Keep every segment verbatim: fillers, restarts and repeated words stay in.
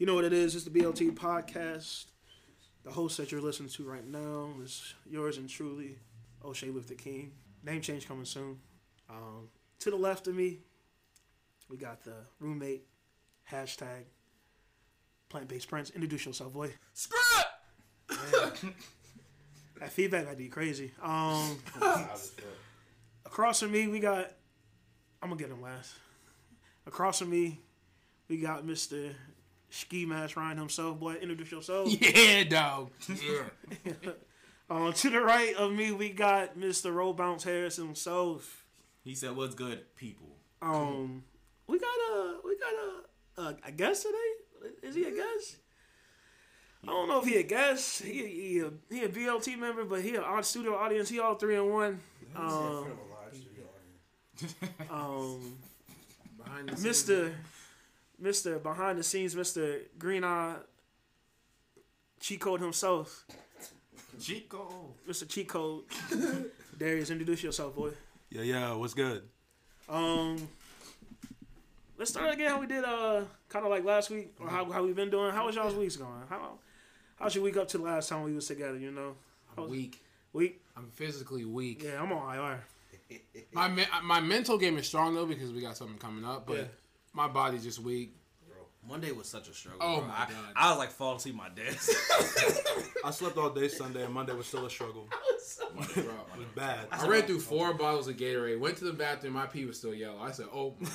You know what it is. It's the B L T Podcast. The host that you're listening to right now is yours and truly, O'Shea Luther King. Name change coming soon. Um, to the left of me, we got the roommate, hashtag plant-based prince. Introduce yourself, boy. Scrap! That feedback might be crazy. Um, across from me, we got... I'm going to get him last. Across from me, we got Mister Ski Mask Ryan himself. Boy, introduce yourself. Yeah, dog. Yeah. um, to the right of me, we got Mister Roll Bounce Harris himself. He said, "What's good, people?" Um, we got a, we got a, a, a guest today. Is he a guest? Yeah. I don't know if he a guest. He, he, a, he a B L T member, but he an odd studio audience. He all three in one. Um, um, Mister. Mister Behind the Scenes, Mister Green Eye, Cheat Code himself. Cheat Code. Mister Cheat Code. Darius, introduce yourself, boy. Yeah, yeah, what's good? Um, let's start again how we did uh, kind of like last week, or how how we been doing. How was y'all's weeks going? How How's your week up to the last time we was together, you know? I'm was, weak. Weak? I'm physically weak. Yeah, I'm on I R. my, me- my mental game is strong, though, because we got something coming up, but... Yeah. My body's just weak. Bro, Monday was such a struggle. Oh, bro. my I, God. I was like falling asleep at my desk. I slept all day Sunday, and Monday was still a struggle. I was so Monday, bro, Monday. It was bad. I, I ran through four bottles of Gatorade, went to the bathroom, my pee was still yellow. I said, oh, my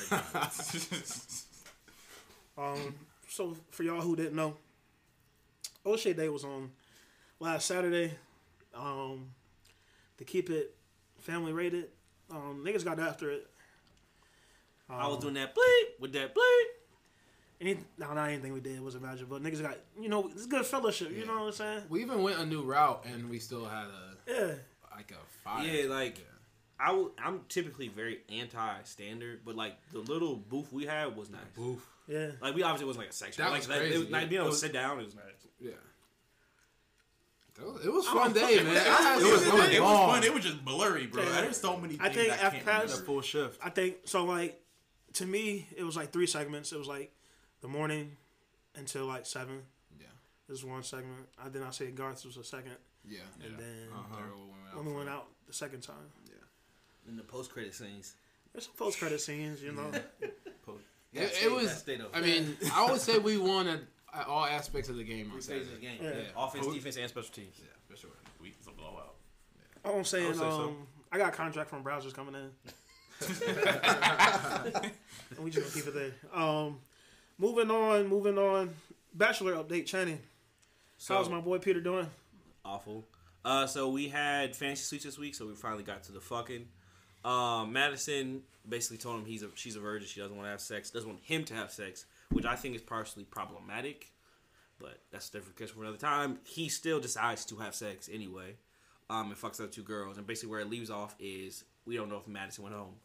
God. um, so, for y'all who didn't know, O'Shea Day was on last Saturday. Um, to keep it family rated, um, niggas got after it. Um, I was doing that bleep with that bleep. Any, no, not anything we did was imaginable. Niggas got, you know, it's good fellowship. Yeah. You know what I'm saying? We even went a new route and we still had a yeah, like a fire. Yeah, like yeah. I w- I'm typically very anti-standard, but like the little booth we had was nice. The booth, yeah. Like we obviously wasn't like a section. That like, was like, crazy. It was, yeah. Like being able to sit down, it was nice. Yeah. It was a fun day, man. It was fun. It was fun. It was just blurry, bro. Yeah. There's so many. I things think I after can't past, full shift. I think so. Like. To me, it was like three segments. It was like the morning until like seven. Yeah. This was one segment. I did not say Garth was a second. Yeah. And yeah. then uh-huh. we went, went out the second time. Yeah. And the post credit scenes. There's some post credit scenes, you know. post- yeah, it, it was. I mean, I would say we won at, at all aspects of the game. Three phases of the game. Yeah. Yeah. Offense, defense, and special teams. Yeah, for sure. We it's a blowout. Yeah. I'm saying, I um, so. I got a contract from Browsers coming in. And we just gonna keep it there. Um, moving on, moving on. Bachelor update, Channing. So, how's my boy Peter doing? Awful. Uh, so we had fantasy suites this week, so we finally got to the fucking. Uh, Madison basically told him he's a she's a virgin. She doesn't want to have sex. Doesn't want him to have sex, which I think is partially problematic. But that's a different question for another time. He still decides to have sex anyway, um, and fucks up two girls. And basically where it leaves off is we don't know if Madison went home.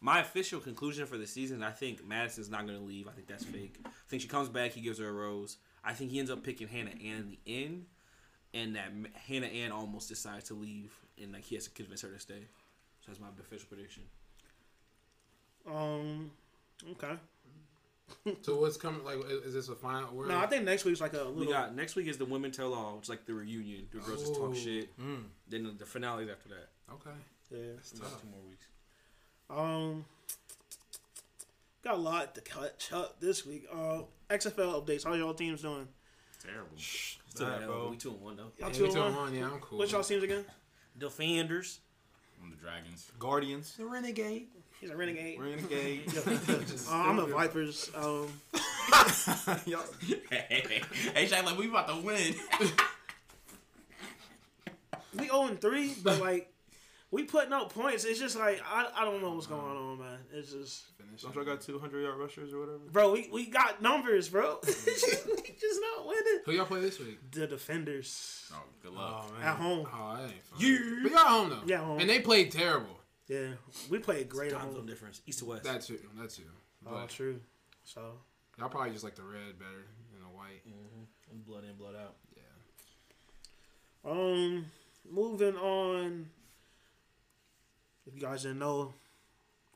My official conclusion for the season, I think Madison's not going to leave. I think that's fake. I think she comes back. He gives her a rose. I think he ends up picking Hannah Ann in the end, and that Hannah Ann almost decides to leave, and like he has to convince her to stay. So that's my official prediction. Um. Okay. So what's coming? Like, is this a final word? No, I think next week's like a little. We got next week is the Women Tell All, which is like the reunion. The girls oh. just talk shit. Mm. Then the finale is after that. Okay. Yeah. That's tough. Got two more weeks. Um, got a lot to catch up this week. Uh, X F L updates. How y'all teams doing? Terrible. Still bad, bro. We two and one though. Y'all yeah, two and one? one. Yeah, I'm cool. What's y'all teams again? Defenders. I'm the Dragons. Guardians. The Renegade. He's a Renegade. Renegade. uh, I'm the Vipers. Um. y'all. Hey, hey, hey, like we about to win. We zero and three, but like. We putting up points. It's just like, I I don't know what's going on, man. It's just... Don't y'all got two hundred-yard rushers or whatever? Bro, we, we got numbers, bro. We just not winning. Who y'all play this week? The Defenders. Oh, good luck. Oh, man. At home. Oh, that ain't fun. Yeah. We got home, though. Yeah, home. And they played terrible. Yeah. We played great at home. Time zone difference. East to west. That, too. That, too. But oh, true. So... Y'all probably just like the red better than the white. Mm-hmm. And blood in, blood out. Yeah. Um, moving on... If you guys didn't know,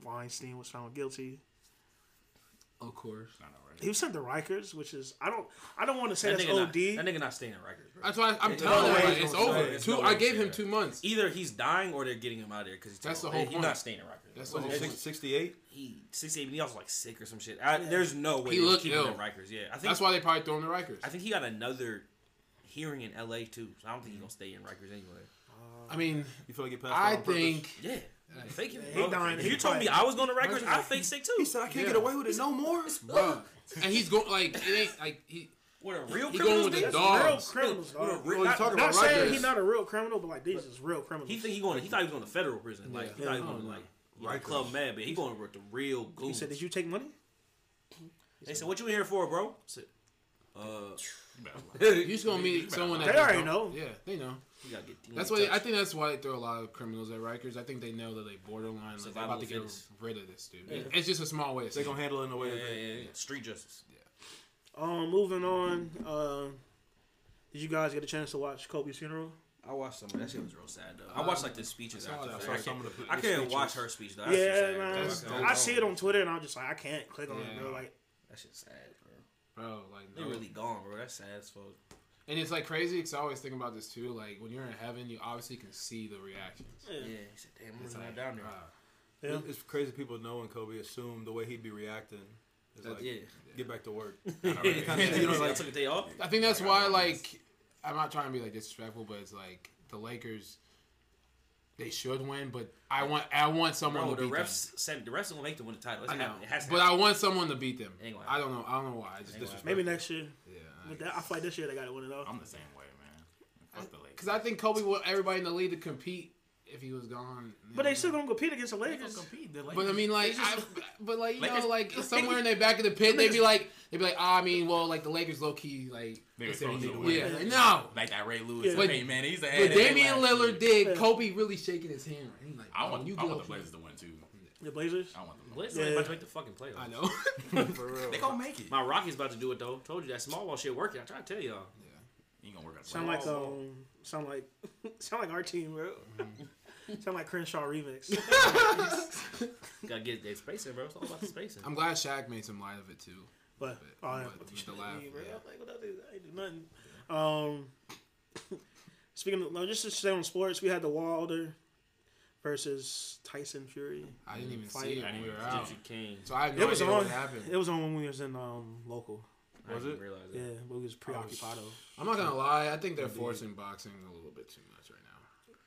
Weinstein was found guilty Of course. I know, right? He was sent to Rikers, which is I don't I don't want to say that that's O D. Not, that nigga not staying at Rikers, bro. That's why I, I'm it's telling no you, it's, it's over. It's two, no I gave him two months. Either he's dying or they're getting him out of there because he's that's the whole he's point. He's not staying at Rikers. That's the whole point. sixty-eight He sixty-eight, but he also like sick or some shit. I, there's no way he looked ill at Rikers. Yeah, I think that's why they probably threw him to Rikers. I think he got another hearing in L A too, so I don't think he's gonna stay in Rikers anyway. I mean, you feel like you passed I think, yeah. Fake it, bro. Dying, if you told me I was going to Rikers, I'd fake sick too. He said I can't yeah. get away with it no more, bro. And he's going like it ain't like he. What a real he criminal. He's going with the dogs. Real criminals, dog. What a real, not not, not saying he's not a real criminal, but like these is real criminals. He think he going. He thought he was going to federal prison. Like yeah. he thought he was going to like right club mad, but he going with the real goons. He said, "Did you take money?" They said, "What you in here for, bro?" I said, "Uh, you just gonna meet someone that they already know." Yeah, they know. You gotta get that's why they, I think that's why they throw a lot of criminals at Rikers. I think they know that they borderline like, they're about to get rid of this dude. Yeah. It's just a small way. They're gonna handle it in a way yeah, that yeah, yeah, yeah. street justice. Yeah. Um, moving on. Uh, did you guys get a chance to watch Kobe's funeral? I watched some. That shit was real sad though. I watched like the speeches after that. I, I can't, the, the I can't watch her speech though. That's yeah, man. That's, that's, I see it on Twitter and I'm just like, I can't click on yeah. it. Bro. Like that shit's sad, bro. Bro, like no. They're really gone, bro. That's sad as fuck. And it's like crazy because I always think about this too. Like when you're in heaven, you obviously can see the reactions. Yeah, yeah. He said, "Damn, we're not like, down there." Wow. Yeah. It's crazy people knowing Kobe assume the way he'd be reacting is like, yeah. "Get back to work." I took a day off. I think that's why. Like, I'm not trying to be like disrespectful, but it's like the Lakers. They should win, but I want I want someone Bro, to beat the refs them. Said, the refs don't make them win the title. It's I know, happening. It has to but happen. I want someone to beat them. Anyway, I don't know. I don't know why. It's just maybe next year. Yeah, I, that, I feel like this year they got to win it all. I'm the same way, man. Fuck the Lakers. Because I think Kobe wanted everybody in the league to compete if he was gone. But they still gonna compete against the Lakers. Compete, the Lakers. But I mean, like, just, I, but like you Lakers. know, like somewhere in their back of the pit, they'd be like, they'd be like, ah, oh, I mean, well, like the Lakers, low key, like. Yeah, no. Like that Ray Lewis, yeah. but, hey, man, he's a head. But Damian Lillard did. Yeah. Kobe really shaking his hand. Right? He's like, I want you. I want the Blazers to win too. The Blazers. I want the Blazers. Yeah. They're about to make the fucking playoffs. I know. For real. They gonna make it. My Rockies about to do it though. Told you that small ball shit working. I try to tell y'all. Yeah. You ain't gonna work out. Sound like um, sound like, sound like our team, bro. Mm-hmm. Sound like Crenshaw remix. Gotta get that spacing, bro. It's all about the spacing. I'm glad Shaq made some light of it too. But, but, oh, but with the laugh, mean, bro. Yeah. I'm like, what I do? I ain't do nothing. Yeah. Um, speaking of, no, just to stay on sports, we had the Wilder versus Tyson Fury. I didn't even fight. see it. We were out. Gypsy King. So I have no it was idea on, what happened. It was on when we was in um, local. Was I didn't it? Realize it. Yeah, but we was preoccupied. Was, I'm not gonna lie. I think they're Indeed. forcing boxing a little bit too much right now.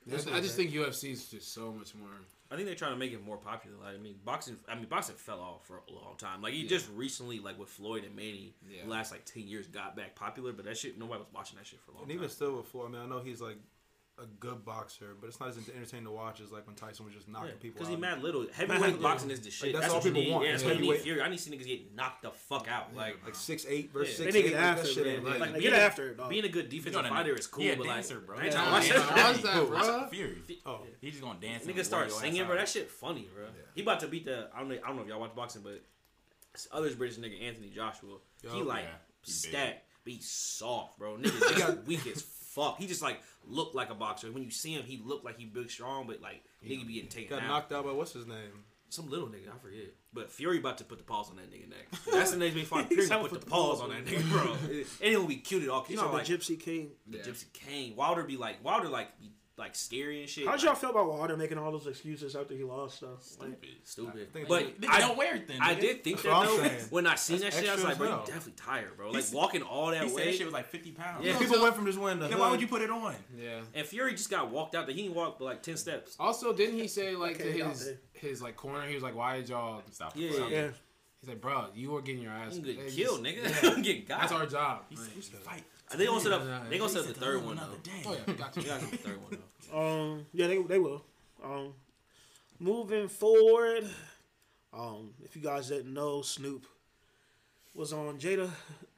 That's, I just think U F C is just so much more. I think they're trying to make it more popular. Like, I mean, boxing. I mean, boxing fell off for a long time. Like, he yeah. just recently, like with Floyd and Manny, yeah. the last like ten years got back popular. But that shit, nobody was watching that shit for a long and time. And even still with Floyd, I mean, I know he's like a good boxer, but it's not as entertaining to watch as like when Tyson was just knocking yeah. people out. Because he's mad little. Heavyweight boxing is the shit. Like, that's, that's all people need. want. Yeah, that's yeah. what you need. Fury. I need to see niggas get knocked the fuck out. Yeah. Like, like six eight versus yeah. six eight. They after shit. Yeah. Like, like, like, get after it. Dog. Being a good defensive you know, fighter is cool, yeah, but dancer, like, bro. Yeah, yeah. Watch that, bro. Watch Fury. Oh, he's just gonna dance. Niggas start singing, bro. That shit funny, bro. He about to beat the. I don't know. I don't know if y'all watch boxing, but this other British nigga, Anthony Joshua. He like stacked, but he's soft, bro. Niggas just weak as fuck. Fuck, he just like looked like a boxer. When you see him, he looked like he big strong, but like yeah. nigga be getting taken. Got out. knocked out by what's his name? Some little nigga, I forget. But Fury about to put the paws on that nigga neck. That's the next big fight. Fury put, put the, the paws, paws on that nigga, bro. And it will be cute at all. You know, like, the Gypsy King. The yeah. Gypsy King. Wilder be like Wilder like be like scary and shit. How did y'all like, feel about Wilder making all those excuses after he lost stuff? Stupid, like, stupid. But like, they don't wear it then. I did think that though. When I seen That's that shit, I was like, bro, you definitely tired, bro. Like He's, walking all that he way. Said that shit was like fifty pounds. Yeah. People so, went from this window. Then why would you put it on? Yeah. And Fury just got walked out. That he didn't walk but like ten steps. Also, didn't he say like okay, to his his like corner? He was like, why did y'all stop? Yeah, stop yeah. yeah. He's like, bro, you are getting your ass. I'm getting hey, killed, nigga. Yeah. I'm getting got. That's our job. We should fight. They gonna set up. They gonna set up the third one though. Oh yeah, got you. Got the third one though. Um, yeah, they they will. Um, moving forward, um, if you guys didn't know, Snoop was on Jada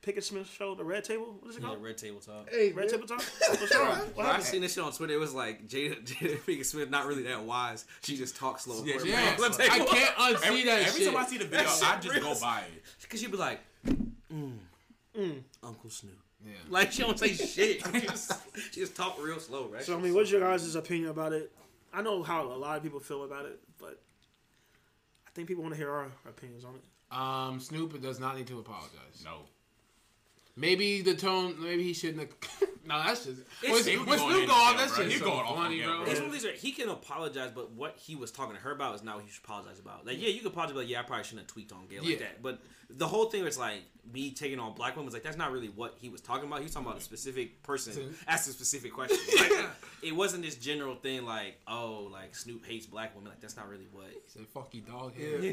Pinkett Smith's show, The Red Table. What is it called? Yeah, Red Table Talk. Hey, Red Table Talk. What's wrong? Well, I seen this shit on Twitter. It was like Jada, Jada Pinkett Smith, not really that wise. She just talks slow. Yeah, yeah. I can't unsee every, that. Every shit. time I see the video, I just go by it. Cause she be like, mm, mm, Uncle Snoop. Yeah. Like, she don't say shit. She just, she just talk real slow, right? So, I mean, what's your guys' opinion about it? I know how a lot of people feel about it, but I think people want to hear our opinions on it. Um, Snoop does not need to apologize. No. Maybe the tone. Maybe he shouldn't have. No, that's just. When Snoop go off, that's just so funny, bro. It's one of these. He can apologize, but what he was talking to her about is not what he should apologize about. Like, yeah, you can apologize, but yeah, I probably shouldn't have tweaked on Gayle yeah. like that. But the whole thing was like me taking on black women. Like, that's not really what he was talking about. He was talking about a specific person, asked a specific question. Like, it wasn't this general thing like, oh, like Snoop hates black women. Like, that's not really what. He said, "Fuck you, dog." Yeah.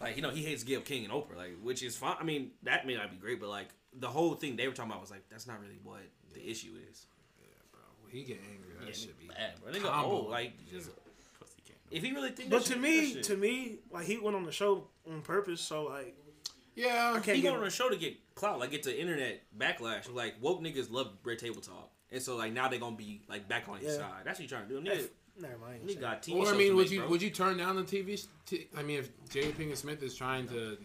Like, you know, he hates Gayle King and Oprah. Like, which is fine. I mean, that may not be great, but like. The whole thing they were talking about was like, that's not really what yeah. the issue is. Yeah, bro. When he get angry, that yeah, should be bad, bro. They go, oh, like, just, yeah. if he really think. But to shit, me, to me, like, he went on the show on purpose, so like, yeah, I can't he went on the show to get clout, like, get the internet backlash. Like, woke niggas love Red Table Talk, and so like now they gonna be like back on his yeah. side. That's what you trying to do. Niggas, never mind. Niggas got T V. Or I mean, would you make, would you turn down the T V? T- I mean, if Jada Pinkett Smith is trying no. to,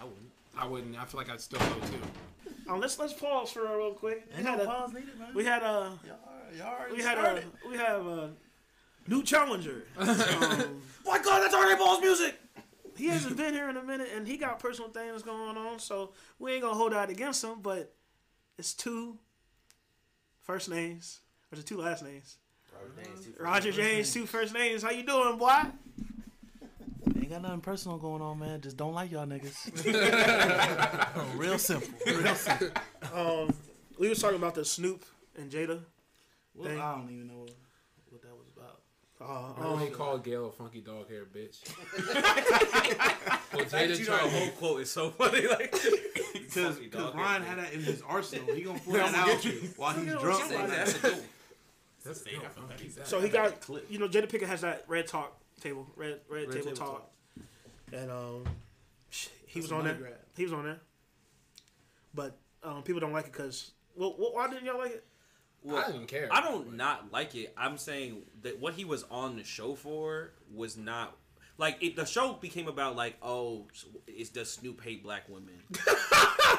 I wouldn't. I wouldn't. I feel like I'd still go too. Um, let's let's pause for a real quick. We had a pause needed, man. We had a y'all, y'all we had started. a we have a new challenger. um, my God, that's already Ball's music. He hasn't been here in a minute, and he got personal things going on, so we ain't gonna hold out against him. But it's two first names, or is it two last names? Roger James, two first, Roger James, two first names. How you doing, boy? Ain't got nothing personal going on, man. Just don't like y'all niggas. Real simple. Real simple. Um, we was talking about the Snoop and Jada well, thing. I don't even know what, what that was about. Uh, I only um, called Gayle a funky dog hair bitch. Well, Jada you know, the whole quote is so funny. Because like, Ryan had that in his arsenal. He going to pull that out you. while he's drunk. Like that's that. a That's no, I that exactly. So he got, you know, Jada Pinkett has that red talk. Table red red, red table, table talk. talk, and um, he was on there. Grab. He was on there, but um, people don't like it because well, well, why didn't y'all like it? Well, I didn't care. I don't but. not like it. I'm saying that what he was on the show for was not like it. The show became about like, oh, it's does Snoop hate black women?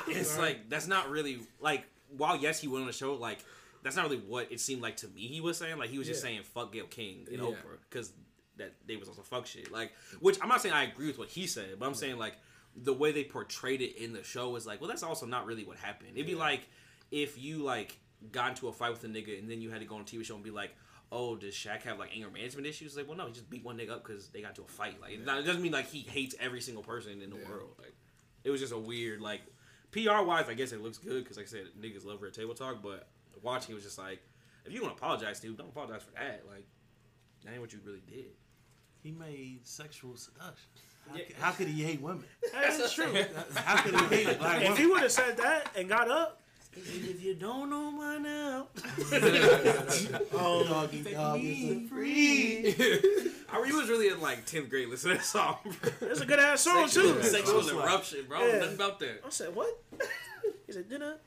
It's right. Like that's not really like. While yes, he went on the show like that's not really what it seemed like to me. He was saying like he was yeah. just saying fuck Gayle King and yeah. Oprah because. That they was on some fuck shit, like which I'm not saying I agree with what he said, but I'm saying like the way they portrayed it in the show is like, well, that's also not really what happened. It'd be yeah. like if you like got into a fight with a nigga and then you had to go on a T V show and be like, oh, does Shaq have like anger management issues? Like, well, no, he just beat one nigga up because they got into a fight. Like, yeah. it doesn't mean like he hates every single person in the yeah. world. Like, it was just a weird like P R wise. I guess it looks good because like I said, niggas love Red Table Talk, but watching it was just like, if you want to apologize, dude, don't apologize for that. Like, that ain't what you really did. He made sexual seduction. How, yeah. how could he hate women? That's true. How could he hate black women? If he would have said that and got up, if you don't know my now, oh doggy dog is free. I mean, he was really in like tenth grade listening to that song. That's a good ass song sexual, too. Sexual eruption, bro. Yeah. Nothing about that. I said what? He said dinner.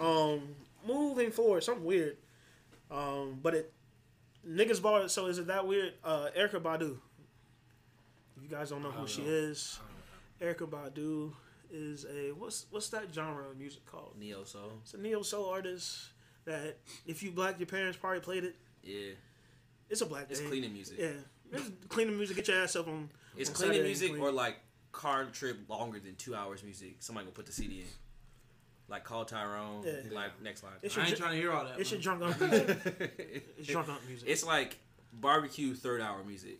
Um, moving forward, something weird. Um, but it. Niggas bought it, so is it that weird? Uh, Erykah Badu. If you guys don't know who don't she know. is, Erykah Badu is a what's what's that genre of music called? Neo soul. It's a neo soul artist that if you black, your parents probably played it. Yeah, it's a black. It's thing. cleaning music. Yeah, it's cleaning music. Get your ass up on. It's on cleaning Saturday music clean. Or like car trip longer than two hours music. Somebody gonna put the C D in. Like, call Tyrone, yeah. like, next line. I ain't ju- trying to hear all that. It's your drunk up music. It's drunk up music. It's like barbecue third hour music.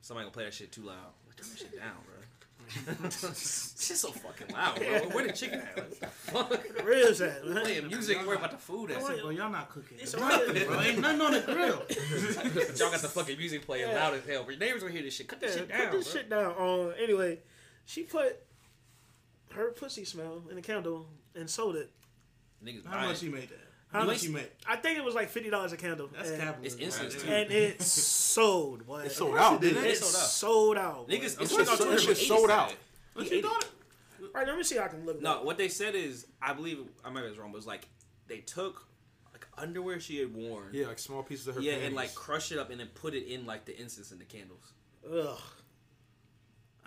Somebody gonna play that shit too loud. Like, turn that shit down, bro. It's just so fucking loud, bro. Where the chicken at? Like, what the fuck? Ribs at? We're playing music, worry about the food at. Well, y'all not cooking. It's nothing, bro. Ain't nothing on the grill. Y'all got the fucking music playing yeah. loud as hell. Your neighbors gonna hear this shit. Cut yeah, this shit down, Cut this bro. shit down. Um, anyway, she put... her pussy smell in a candle and sold it. Niggas How buy much it. you made that? How you much you made? I think it was like fifty dollars a candle. That's capitalism. It's instant too. And it sold. Boy. It sold out, didn't it? It sold out. Niggas, it's just sold out. Niggas, it's it's sold out. What you thought? All right, let me see how I can look. No, up. What they said is, I believe I might be wrong, but it was like they took like underwear she had worn. Yeah, like small pieces of her. Yeah, panties. And like crushed it up and then put it in like the incense and the candles. Ugh.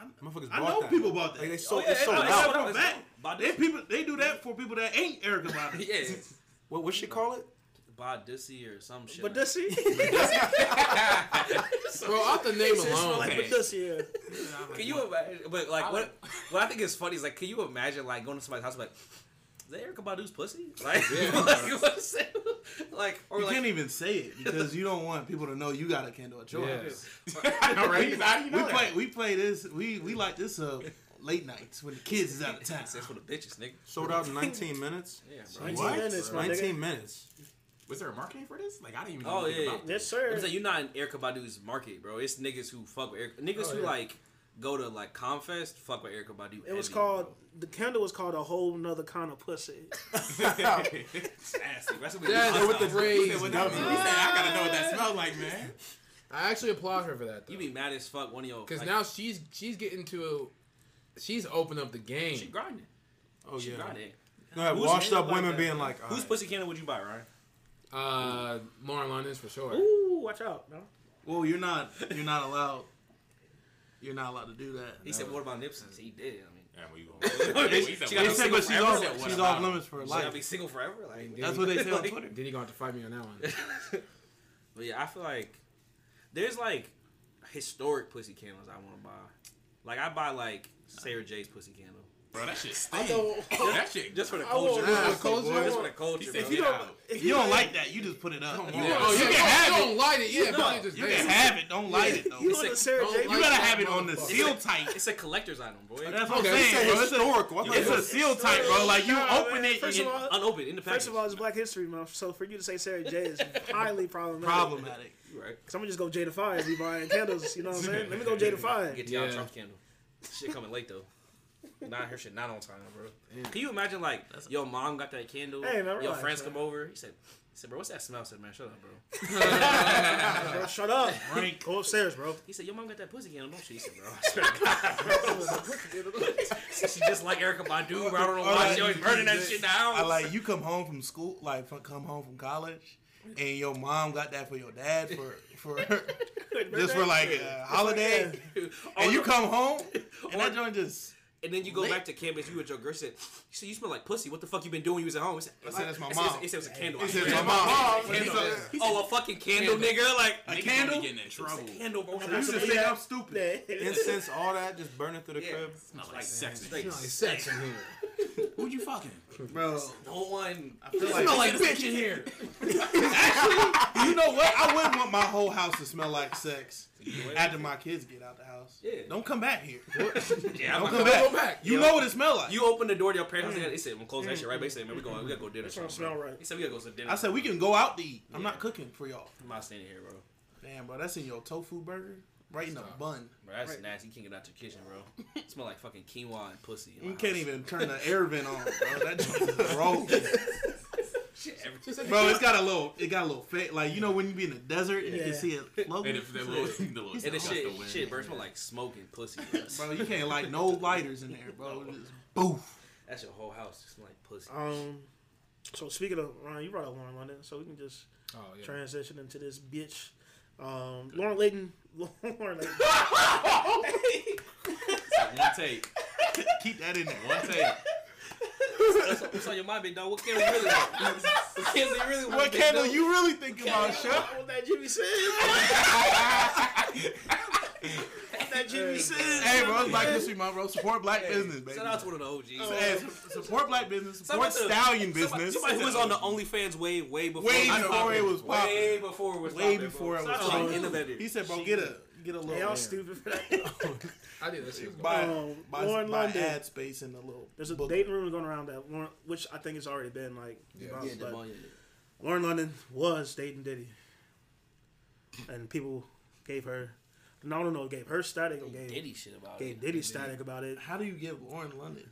I'm, Motherfuckers I know that. people bought that. Like, they sold, oh, yeah, they sold they out. Sold out. They, people, they do that for people that ain't Erykah Badu. Yeah. What, what she call it? Badu'sy or some shit. Badu'sy? Bro, off the name alone. Like, yeah. Can like, you imagine? But like, I what? What I think is funny is like, can you imagine like going to somebody's house and like, is that Erykah Badu's pussy? Like, yeah, like, what's that? Like, or you like, can't even say it because you don't want people to know you got a candle at your house. Right? We play, we play this. We we like this up. Uh, Late nights when the kids is out of town. That's for the bitches, nigga. Sold out in nineteen minutes. Yeah, bro. nineteen what? minutes. Bro. nineteen minutes. Was there a marketing for this? Like I didn't even. know Oh yeah, about yes sir. Like, you're not in Erykah Badu's market, bro. It's niggas who fuck with Erykah. Niggas oh, who yeah. like go to like Confest, fuck with Erykah Badu. It heavy, was called bro. the candle was called a whole nother kind of pussy. Nasty. That's what we yeah, with the braids. I gotta know what that smelled like, man. I actually applaud her for that. Though. You be mad as fuck one of your because like, now she's she's getting to a. She's opened up the game. She grinding. Oh, she yeah. She grinding. No, washed up women like being like, whose right. pussy candle would you buy, Ryan? Uh, Lauren London's for sure. Ooh, watch out. No. Well, you're not You're not allowed. You're not allowed to do that. He no. said, what about Nipsey's? He did. I mean. Yeah, well, you going to She got said, but she's off, said, she's off limits for life. She's going to be single forever? Like, That's what they say on Twitter. Diddy going to fight me on that one. But yeah, I feel like there's like historic pussy candles I want to buy. Like, I buy like Sarah J's pussy candle. Bro, that shit stinks. That shit. Just for the culture. Nah, just for the culture, bro. If you don't, if you don't like that, you just put it up. Oh, yeah. Oh, you, you can have it. Don't light it. Yeah, no, just you can have it. Don't light yeah. it, though. You, a, Sarah J. you gotta have it on the seal tight. It's a collector's item, boy. Oh, that's what okay. I'm saying, bro. It's historical. It's, it's a seal tight, bro. Like, you no, open man. it first and all, unopened in the package. First of all, it's Black History Month, so for you to say Sarah J is highly problematic. Problematic. Right. Because I'm gonna just go Jada Five and be buying candles. You know what I'm saying? Let me go Jada Five. Get Donald Trump candle. Shit coming late, though. Not her shit, not on time, bro. Damn. Can you imagine, like, That's your mom got that candle, hey, man, your friends come over. He said, he said, bro, what's that smell? I said, man, shut up, bro. Bro, shut up. Rank. Go upstairs, bro. He said, your mom got that pussy candle, don't she? He said, bro, I swear to God, bro. She just like Erykah Badu, bro. I don't know why she always burning that shit down. I like, you come home from school, like, come home from college, and your mom got that for your dad for for her. Just for, like, a holiday. And you come home, and that joint just... And then you go Lit. back to campus. You with your girl said, "So you smell like pussy. What the fuck you been doing when you was at home?" I said, I said "That's my mom." He said, "It was a candle." He said, "My mom." He said, "Oh, a fucking candle, candle. nigga! Like a nigga candle." Getting in trouble. It's a candle, bro. You just say I'm stupid. Incense, all that, just burning through the yeah. crib. Smells like, like sex. Smells like sex in here. Who'd you fucking, bro? No one. I feel you like smell like bitch in here. Actually, you know what? I wouldn't want my whole house to smell like sex. After my kids get out the house, yeah. don't come back here. yeah, don't come back. back. You, you know, know what it smells like. You open the door to your parents. Mm. They said, "We'll close that shit right." They said, "Man, we go. We gotta go dinner." That smell right. He said, "We gotta go to dinner." I said, "We can go out to eat. Yeah. I'm not cooking for y'all. I'm not standing here, bro." Damn, bro, that's in your tofu burger, right in Stop. a bun. Bro, that's right. nasty. You can't get out your kitchen, bro. It smell like fucking quinoa and pussy. You house. can't even turn the air vent on, bro. That just rolls. Bro, it's got a little, it got a little fake. Like, you know when you be in the desert and yeah. you can see it low? And it, the little, the little, and the shit, the shit, bro, it smell like smoking pussy. Bro. Bro, you can't light no lighters in there, bro. Just boof. That's your whole house, just like pussy. Um, so speaking of, Ryan, you brought up Lauren London, so we can just oh, yeah. transition into this bitch. Um, Lauren London, Lauren London. One take. Keep that in there. One take. What's, what's on your mind, big dog? What candle you really want? What candle you really, what candle you really thinking about, Sean? What that Jimmy says? What that Jimmy says? Hey, bro, it's Black History Month, bro. Support black hey, business, baby. Shout out to one of the O Gs. Oh, hey, support black business. Support somebody stallion the, business. Somebody, somebody who was on the OnlyFans way, way before. Way before it was popping. Way before it was popping. Way before it was popping. He said, bro, get a... Get a little. Y'all stupid for that. I did that shit. By, um, by, Lauren by London. Ad space in the little. There's a book. Dating rumor going around that Lauren, which I think has already been like. Yeah. About, yeah, but yeah. Lauren London was dating Diddy, and people gave her. No, no, no. Gave her static. Gave, gave Diddy shit about gave it. Gave Diddy static Diddy. about it. How do you give Lauren London?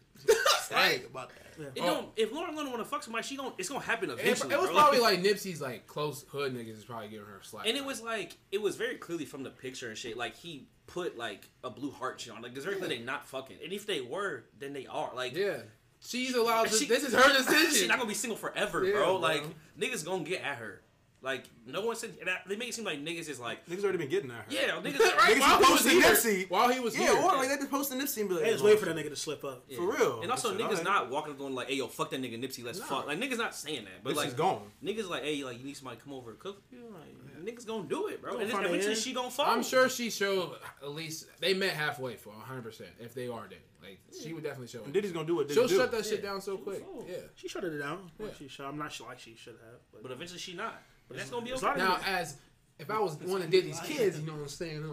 Static about that. Yeah. It oh. don't, if Lauren London want to fuck somebody, she gon' it's gonna happen eventually. It, it was bro. probably like Nipsey's like close hood niggas is probably giving her a slap. And it right. was like it was very clearly from the picture and shit. Like he put like a blue heart shit on. Like it's very clear yeah. they not fucking. And if they were, then they are. Like yeah, she's allowed. To, she, this is her decision. She's not gonna be single forever, yeah, bro. bro. Like niggas gonna get at her. Like, no one said that. They make it seem like niggas is like... Niggas already been getting at her. Yeah, niggas... Right? Niggas while he was Nipsey. Here. While he was yeah, here. Yeah, or like, they just posting Nipsey and be like... They just wait for that nigga to slip up. Yeah. For real. And also, niggas right. not walking up going like, hey, yo, fuck that nigga Nipsey, let's no. fuck. Like, niggas not saying that. But Nipsey's like... gone. Niggas like, hey, like, you need somebody to come over and cook for you? Like, yeah. Niggas gonna do it, bro. And eventually she gonna fuck. I'm sure she showed at least... They met halfway for one hundred percent if they are dating. Like, yeah. she would definitely show it. And Diddy's gonna do what Diddy do. She'll shut that shit down so quick. Yeah. She shut it down. I'm not like she should have. But eventually she not. But that's gonna be okay. Now, as if I was one of Diddy's kids, you know what I'm saying?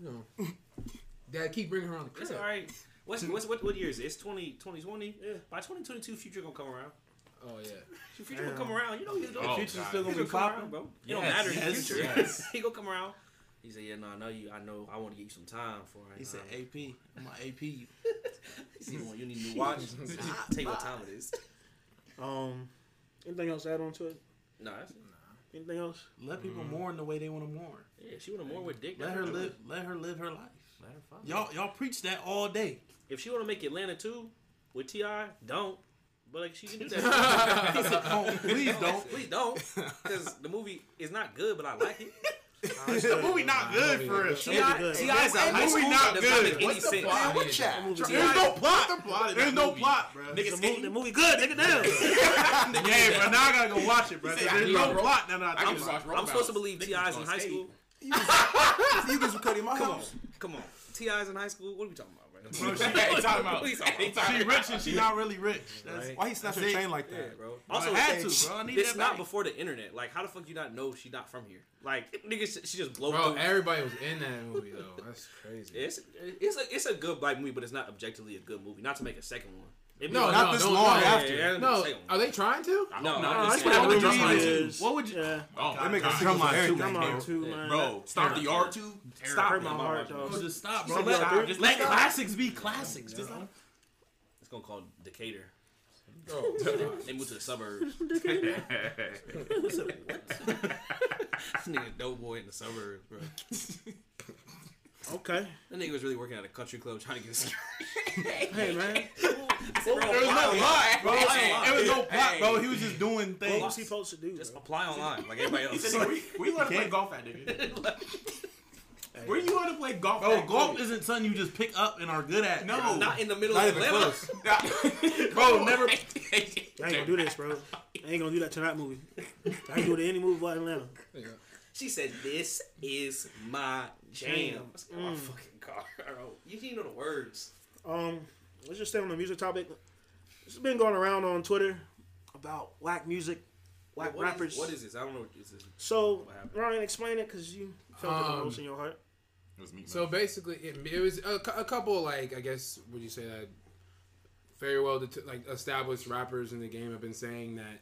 You know, Dad keep bringing her on the crib. It's all right. What's, what's, what what year is it? It's twenty twenty. Yeah. By twenty twenty-two, Future gonna come around. Oh yeah. Future Damn. gonna come around. You know he's gonna. Oh, Future's God. still gonna be popping, bro. It yes, don't matter. Yes, Future. Yes. He gonna come around. He said, "Yeah, no, I know you. I know. I want to give you some time for it." He um, said, "A P, I'm gonna A P you." He said, "You need new watch. Take what time it is." Um, anything else to add on to it? No. Nah, Anything else? Let people mm. mourn the way they want to mourn. Yeah, she want to mourn with dick. Let her live. Let her live her life. Let her fight. Y'all, y'all preach that all day. If she want to make Atlanta two with T I, don't. But like she can do that. don't, please don't. Please don't. Because the movie is not good, but I like it. The movie not good for real. T I is a high school not good. What's the plot? What's that? There's no plot. There's no plot, bro. Niggas, the movie good. Nigga, damn. Yeah, bro. Now I gotta go watch it, bro. There's no plot. Now I'm supposed to believe T I's in high school. You guys were cutting my. Come on, come on. T I's in high school. What are we talking about, bro? She rich and she not really rich. Why he snapped her chain like that, bro? Also, had to, bro. I need that. It's not before the internet. Like, how the fuck you not know she not from here? Like, niggas, she just blow. Bro, through. Everybody was in that movie though. That's crazy. It's it's a it's a good black movie, but it's not objectively a good movie. Not to make a second one. It'd no, like, not no, this long no, after. Yeah, yeah, no, are they trying to? No, no, no I what, would what would you? Yeah. Oh, that makes come on, everything. Come on, too, man. Bro, stop the R two. Stop my heart, dog. Just stop, bro. Let classics be classics. It's gonna call Decatur. Oh, they moved to the suburbs. What's up? What? This nigga Doughboy in the suburbs, bro. Okay. That nigga was really working at a country club trying to get his... Hey, man. There was no plot, bro. There was no plot, bro. He was just doing things. What's he supposed to do? Just bro? Apply online like everybody else. Said, we we love to play golf at, nigga. Hey. Where you want to play golf? Bro, at, golf dude? Isn't something you just pick up and are good at. No. Bro. Not in the middle not of Atlanta. Bro, never... I ain't gonna do this, bro. I ain't gonna do that to that movie. I ain't gonna do any movie about Atlanta. Yeah. She said, "This is my jam." Let's go mm. my fucking car, bro. You can't know the words. Um, let's just stay on the music topic. This has been going around on Twitter about whack music, whack Wait, what rappers. Is, what is this? I don't know what this is. So, Ryan, explain it because you felt um, the most in your heart. It was me. Man. So basically, it, it was a, a couple like I guess would you say that very well det- like established rappers in the game have been saying that.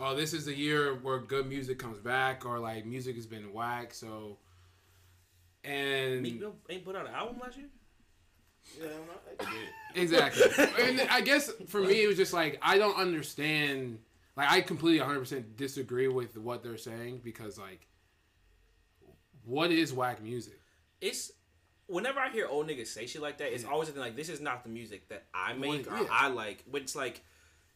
Oh, this is the year where good music comes back, or like music has been whack. So, and Meek Mill ain't put out an album last year. Yeah, I did. Exactly. And I guess for me, it was just like I don't understand. Like I completely one hundred percent disagree with what they're saying because like, what is whack music? It's whenever I hear old niggas say shit like that, it's yeah. always like this is not the music that I make or yeah. I like. But it's like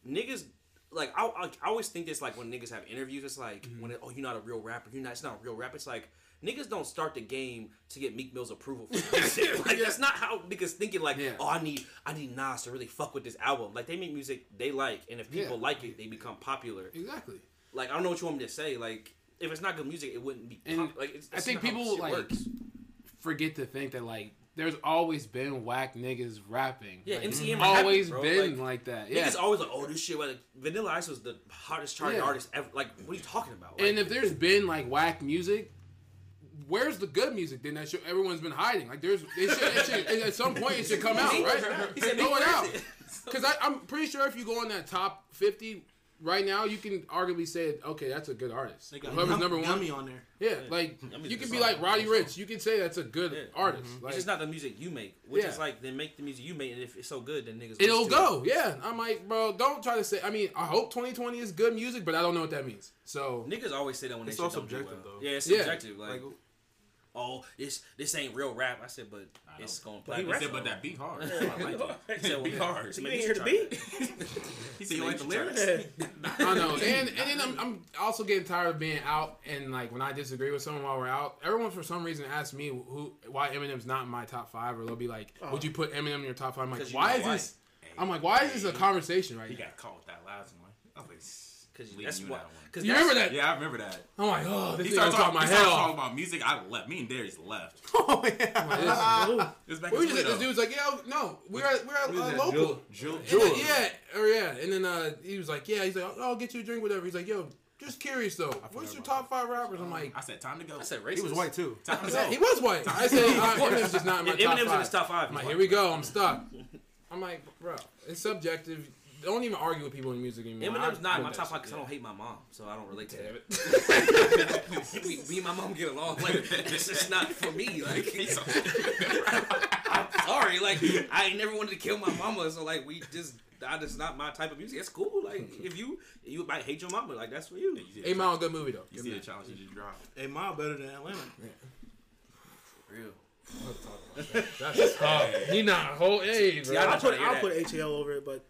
niggas. Like I, I, I always think this like when niggas have interviews, it's like mm-hmm. when it, oh you're not a real rapper, you're not it's not a real rapper. It's like niggas don't start the game to get Meek Mill's approval for this shit. Like yeah. that's not how niggas thinking. Like yeah. oh I need I need Nas to really fuck with this album. Like they make music they like, and if people yeah. like it, they become popular. Exactly. Like I don't know what you want me to say. Like if it's not good music, it wouldn't be. And pop- like it's, I think people like works. forget to think that like. There's always been whack niggas rapping. Yeah, like, M C M always happened, been like, like that. Yeah, niggas always like, oh, this shit. Like, Vanilla Ice was the hottest charting yeah. artist ever. Like, what are you talking about? Like, and if there's been like whack music, where's the good music? Then that should, everyone's been hiding. Like, there's it should, it should, it, at some point it should come out, right? He said, throw it out. Because I'm pretty sure if you go in that top fifty right now, you can arguably say, okay, that's a good artist. They got Whoever's number one, Yummy on there. Yeah, yeah, like, Yummy's you can be like Roddy Ricch. You can say that's a good yeah. artist. Mm-hmm. Like, it's just not the music you make. Which yeah. is like, then make the music you make, and if it's so good, then niggas It'll go, it. yeah. I'm like, bro, don't try to say, I mean, I hope twenty twenty is good music, but I don't know what that means. So niggas always say that when it's they say It's all subjective, well. though. Yeah, it's subjective. Yeah. Like, like, oh, this this ain't real rap. I said, but I it's going to play. He said, but that beat hard. I like that. He said, well, beat hard. So you ain't hear the beat? He said, you like the lyrics? I know. And, and then I'm, I'm also getting tired of being out and, like, when I disagree with someone while we're out, everyone for some reason asks me who why Eminem's not in my top five, or they'll be like, oh, would you put Eminem in your top five? I'm like, why is why? this? Hey, I'm like, why hey, is this a conversation right he now? He got caught with that last one. I was like, Cause you, that's you what, that you remember that? Yeah, I remember that. Oh my god, this he started talking, my he started talking about music. I left. Me and Darius left. Oh yeah, like, this, back we just this dude's like, yeah, no, we're at, we're at, uh, local. Jewel, yeah, or yeah, and then uh, he was like, yeah, he's like, oh, I'll get you a drink, whatever. He's like, yo, just curious though, what's your top five rappers? I'm like, I said, time to go. I said, racist. He was white too. Time to go. He was white. I said, Eminem's just not in my top five. Eminem's in his top five. I'm like, here we go. I'm stuck. I'm like, bro, it's subjective. Don't even argue with people in music anymore. Eminem's not in my top five because yeah. I don't hate my mom, so I don't relate to that. we, me and my mom get along. Like, it's just not for me. Like, I'm sorry. Like, I never wanted to kill my mama, so like, we just. That is not my type of music. That's cool. Like, if you you might hate your mama, like that's for you. you eight Mile, good movie though. You see the challenge you just dropped. Eight Mile better than Atlanta. Yeah. For real. Let's talk about that. That's tough. He not whole age. Yeah, I'll put I'll put H L over it, but.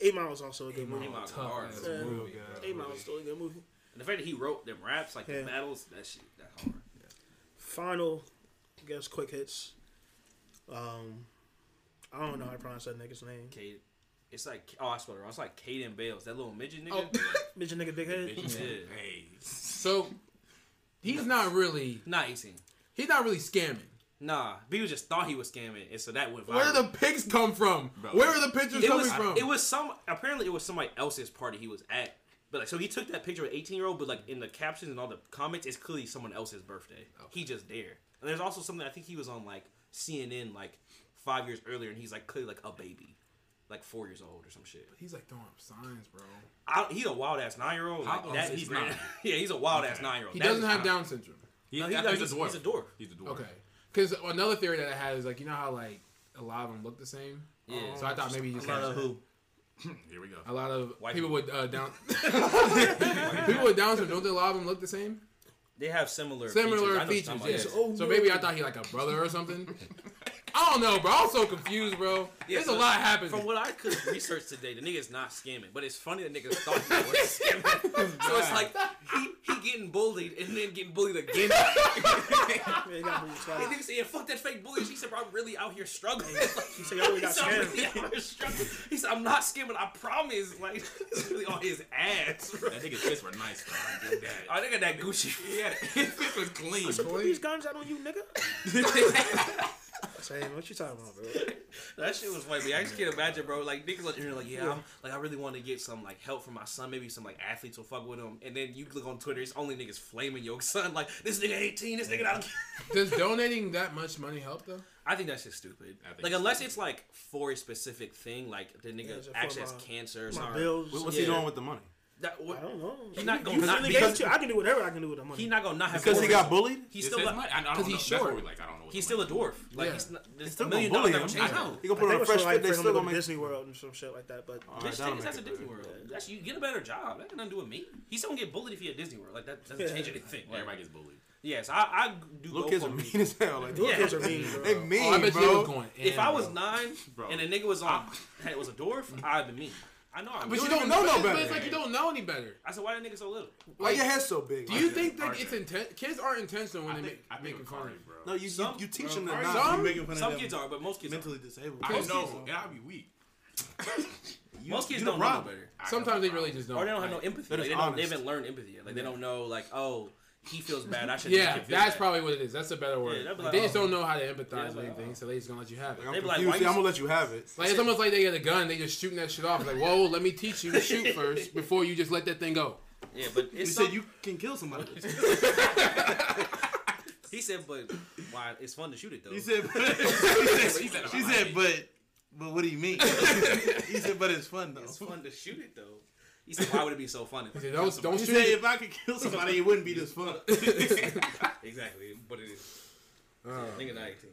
eight Mile is also a good movie. eight Mile is hard. eight Mile is still a good movie. And the fact that he wrote them raps, like yeah. the battles, that shit, that hard. Yeah. Final, I guess, quick hits. Um, I don't know how to pronounce that nigga's name. Kate. It's like, oh, I spelled it wrong. It's like Caden Bales, that little midget nigga. Oh. Midget nigga, big head. Midget. Yeah. Hey. So, he's not really. Nah, he's, he's not really scamming. Nah, people just thought he was scamming, and so that went viral. Where did the pics come from? Bro. Where are the pictures it coming was, from? It was some. Apparently, it was somebody else's party he was at. But like, so he took that picture of an eighteen-year-old, but like in the captions and all the comments, it's clearly someone else's birthday. Okay. He just there. And there's also something I think he was on like C N N like five years earlier, and he's like clearly like a baby, like four years old or some shit. But he's like throwing up signs, bro. I, he's a wild ass nine-year-old. Like, oh, that, he's nine. Yeah, he's a wild okay. ass nine-year-old. He that doesn't have nine. Down syndrome. He, no, he's, he's, he's, a, he's a dwarf. He's a dwarf. Okay. Because another theory that I had is like, you know how like a lot of them look the same? Yeah. So I thought maybe you just a lot of who? Here we go. A lot of white people, people with uh, down people with Down syndrome, don't a lot of them look the same? They have similar similar features. features yes. So, oh, so maybe I thought he like a brother or something. I don't know, bro. I'm so confused, bro. Yeah, There's so a lot happening. From what I could research today, the nigga's not scamming. But it's funny that niggas thought he was scamming. So it's like, he, he getting bullied and then getting bullied again. Man, and niggas say, yeah, fuck that fake bully. She said, bro, I'm really out here struggling. Like, he said, y'all really got scammed. Really out here struggling. He said, I'm not scamming. I promise. Like, it's really on his ass, bro. That nigga's fists were nice, bro. I did that. Oh, they got that Gucci. Yeah, his fist was clean. I should put these guns out on you, nigga. Same, what you talking about, bro? That shit was funny. I just can't imagine, bro. Like niggas on the internet, like, yeah, I'm, like I really want to get some like help for my son. Maybe some like athletes will fuck with him. And then you look on Twitter, it's only niggas flaming your son. Like this nigga eighteen, this nigga not. Does donating that much money help though? I think that's just stupid. Like unless stupid. It's like for a specific thing, like the nigga yeah, actually my, has cancer. Or bills. What's yeah. he doing with the money? That, what, I don't know. He's not gonna not because, I can do whatever I can do with the money. He's not gonna not have because he got bullied. He's still because like, he's short. We like. I don't know. He's still a dwarf. Like yeah. he's, not, he's still gonna bully him. I know. He gonna put like, on a fresh fit. They still gonna Disney World and some shit like that. But right, things, that's a Disney World. Yeah. That's you get a better job. That ain't nothing to do with me. He's still gonna get bullied if he at Disney World. Like that doesn't change anything. Like, everybody gets bullied. Yes, I, I do. Little kids are mean as hell. Like little kids are mean. They mean, bro. If I was nine and a nigga was on, it was a dwarf, I'd be mean. I know. But you don't know no better. But it's like you don't know any better. I said, why that nigga so little? Why your head's so big? Do you think that it's intense? Kids aren't intentional when they make fun of you, bro. No, you you teach them that not. Some kids are, but most kids mentally disabled. I know, and I'll be weak. Most kids don't know better. Sometimes they really just don't. Or they don't have no empathy. They haven't learned empathy yet. Like they don't know, like oh. He feels bad. I should. Yeah, make that's bad. Probably what it is. That's a better word. Yeah, like, they just don't know how to empathize yeah, with anything, like, oh. so they just gonna let you have it. Like, I'm, like, see, I'm gonna let you have it. Like it's almost like they get a gun, they just shooting that shit off. Like, whoa, let me teach you to shoot first before you just let that thing go. Yeah, but it's he some... said you can kill somebody. He said, but why? It's fun to shoot it though. He said, but, he said, she said, but, but what do you mean? He said, but it's fun though. It's fun to shoot it though. He said, why would it be so funny? He said, don't, don't he shoot said if I could kill somebody, it wouldn't be this fun. Exactly. But it is. Uh, yeah, nigga not eighteen.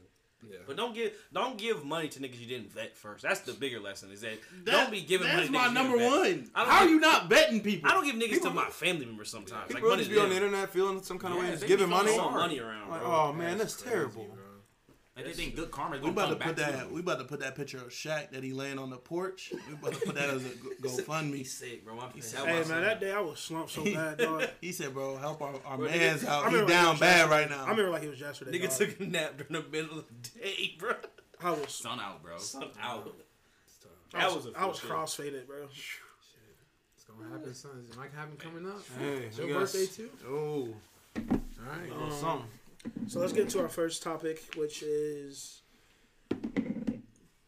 Yeah. But don't give don't give money to niggas you didn't vet first. That's the bigger lesson, is that, that don't be giving money to niggas. That's my number one. How are you not betting people? I don't give niggas people, to my family members sometimes. People like, just be on the internet feeling some kind yeah, of way. Just giving money. money around, like, oh, man, that's, that's crazy, terrible. Bro. Like, they think good karma is going to come back that, to them. We about to put that picture of Shaq that he laying on the porch. We about to put that as a GoFundMe. He's sick, bro. He said, hey, man, son. That day I was slumped so bad, dog. He said, bro, help our, our bro, man's nigga, out. He's like down he bad right now. I remember like it was yesterday, nigga dog. Took a nap during the middle of the day, bro. I was... Sun out, bro. Sun out. That was, was a I was cross-faded, bro. Shit. It's going to happen, son. It might happen coming up. Hey, it's your birthday, too? Oh. All right. Um, something. So let's get into our first topic, which is,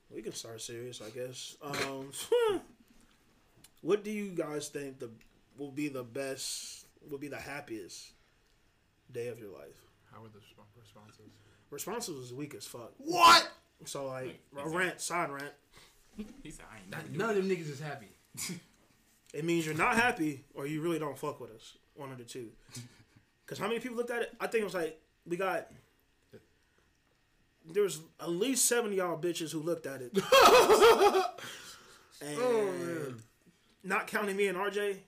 we can start serious, I guess. Um, what do you guys think the will be the best, will be the happiest day of your life? How were the responses? Responses was weak as fuck. What? So like, like a rant, side rant. He said, I ain't not none of them niggas is happy. It means you're not happy, or you really don't fuck with us. One of the two. Because how many people looked at it? I think it was like, we got, there was at least seven of y'all bitches who looked at it. And oh, not counting me and R J.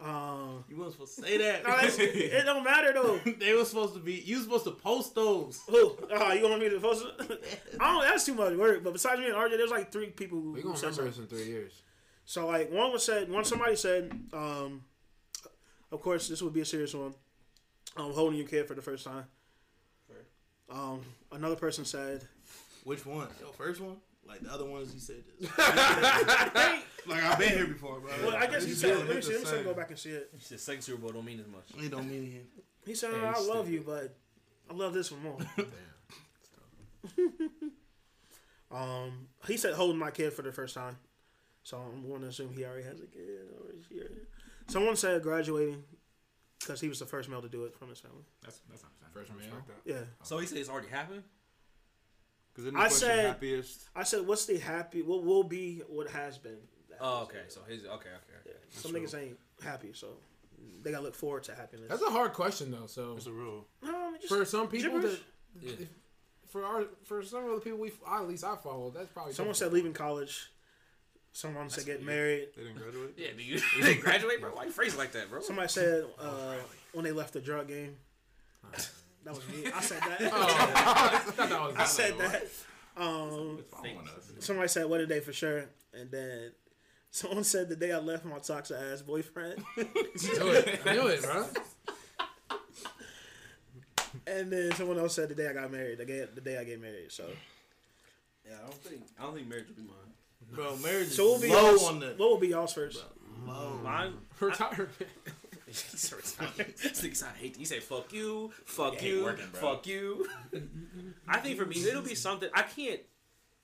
Um, you weren't supposed to say that. No, it don't matter, though. They were supposed to be, you were supposed to post those. Who? Oh, you want me to post them? I don't, that's too much work. But besides me and R J, there's like three people who, we're going to remember this in three years. So, like, one was said, one somebody said, um, of course, this would be a serious one. Um, holding your kid for the first time. Um, another person said, "Which one? Yo, first one? Like the other ones?" He said, this. "Like I've been here before, bro." Well, I guess he, he said, "Let me see. Let me go back and see it." He said, "Second Super Bowl don't mean as much." It don't mean anything. He said, "I stupid. love you, but I love this one more." Damn. um, he said, "Holding my kid for the first time," so I'm going to assume he already has a kid. Someone said, "Graduating." Because he was the first male to do it from his family. That's that's not first male. Yeah. Okay. So he said it's already happened. Because I said happiest. I said what's the happy? What will be? What has been? Oh, okay. So his okay, okay. Yeah. Okay. Some true. Niggas ain't happy, so they gotta look forward to happiness. That's a hard question though. So it's a rule. No, just for some people, that, yeah. if, for our for some of the people we at least I follow, that's probably someone difficult. Said leaving college. Someone said get married. They didn't graduate? Yeah, dude. They didn't graduate, bro. Why you phrase like that, bro? Somebody said uh, when they left the drug game. That was me. I said that. Oh, I, that was I said that. Um, somebody said wedding day for sure. And then someone said the day I left my toxic ass boyfriend. Do it. Do it, bro. And then someone else said the day I got married. The day, the day I get married. So yeah, I don't think I don't think marriage would be mine. Bro, marriage so we'll be low y'all's, on the... What will be y'all's first? Bro, low. Mine? Retirement. He's retired. Six, I hate... You say, fuck you, fuck you, you working, fuck you. I think for me, it'll be something... I can't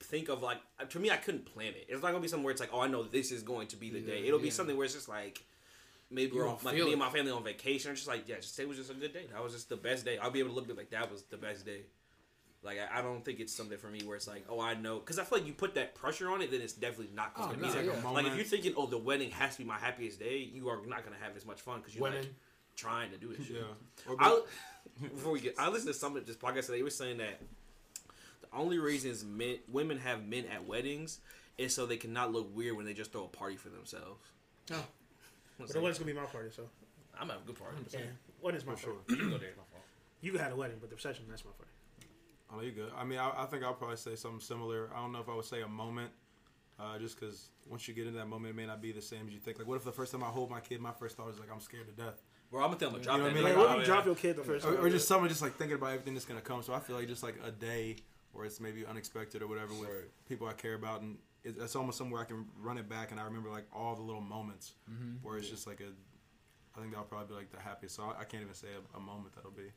think of, like... To me, I couldn't plan it. It's not going to be something where it's like, oh, I know this is going to be the yeah, day. It'll yeah. be something where it's just like... Maybe we're on, like, me and my family on vacation. Or just like, yeah, just say it was just a good day. That was just the best day. I'll be able to look at it like, that was the best day. Like, I don't think it's something for me where it's like, oh, I know. Because I feel like you put that pressure on it, then it's definitely not going to be like a moment. Like, if you're thinking, oh, the wedding has to be my happiest day, you are not going to have as much fun because you're, wedding. like, trying to do this shit. Yeah. I, before we get, I listened to some of this podcast today. They were saying that the only reasons men, women have men at weddings is so they cannot look weird when they just throw a party for themselves. Oh. But the wedding's going to be my party, so. I'm having a good party. Yeah. Wedding's my party. Sure. You can go there, my fault. You had a wedding, but the reception, that's my party. Oh, you're good. I mean, I, I think I'll probably say something similar. I don't know if I would say a moment, uh, just because once you get into that moment, it may not be the same as you think. Like, what if the first time I hold my kid, my first thought is, like, I'm scared to death. Bro, I'm going to tell him to drop that. You know what I mean? Like, what if you drop your kid the first time? Or just someone just, like, thinking about everything that's going to come. So I feel like just, like, a day where it's maybe unexpected or whatever with people I care about. And it, it's almost somewhere I can run it back, and I remember, like, all the little moments mm-hmm. where it's yeah. just, like, a – I think that'll probably be, like, the happiest. So I, I can't even say a, a moment that'll be.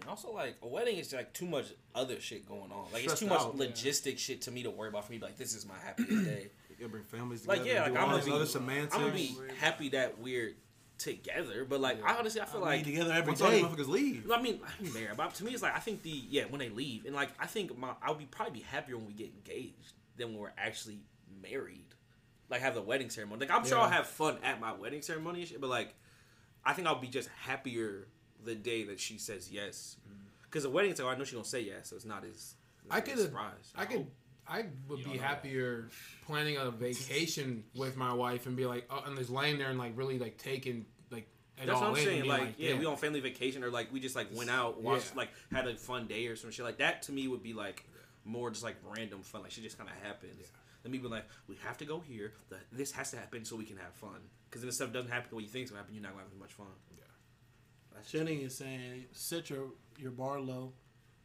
And also, like, a wedding is, like, too much other shit going on. Like, it's too much out, logistic yeah. shit to me to worry about for me. Like, this is my happiest day. You gotta bring families together. Like, yeah, like, I'm gonna, I'm gonna be happy that we're together. But, like, yeah. I honestly, I feel I like... together every day. Motherfuckers leave. I mean, I mean, married, but to me, it's like, I think the... Yeah, when they leave. And, like, I think my I'll be probably be happier when we get engaged than when we're actually married. Like, have the wedding ceremony. Like, I'm sure yeah. I'll have fun at my wedding ceremony and shit. But, like, I think I'll be just happier... the day that she says yes, because the wedding, so I know she's gonna say yes, so it's not as I could. I could. I would be happier that. planning a vacation with my wife and be like, oh, and just laying there and like really like taking like. That's all what I'm in saying. Like, like yeah, yeah, we on family vacation or like we just like went out, watched yeah. like had a fun day or some shit like that. To me, would be like more just like random fun. Like shit just kind of happens. Yeah. Let me be like, we have to go here. The, this has to happen so we can have fun. Because if this stuff doesn't happen the way you think it's going to happen, you're not going to have as much fun. Yeah. Shitting is saying, set your, your bar low,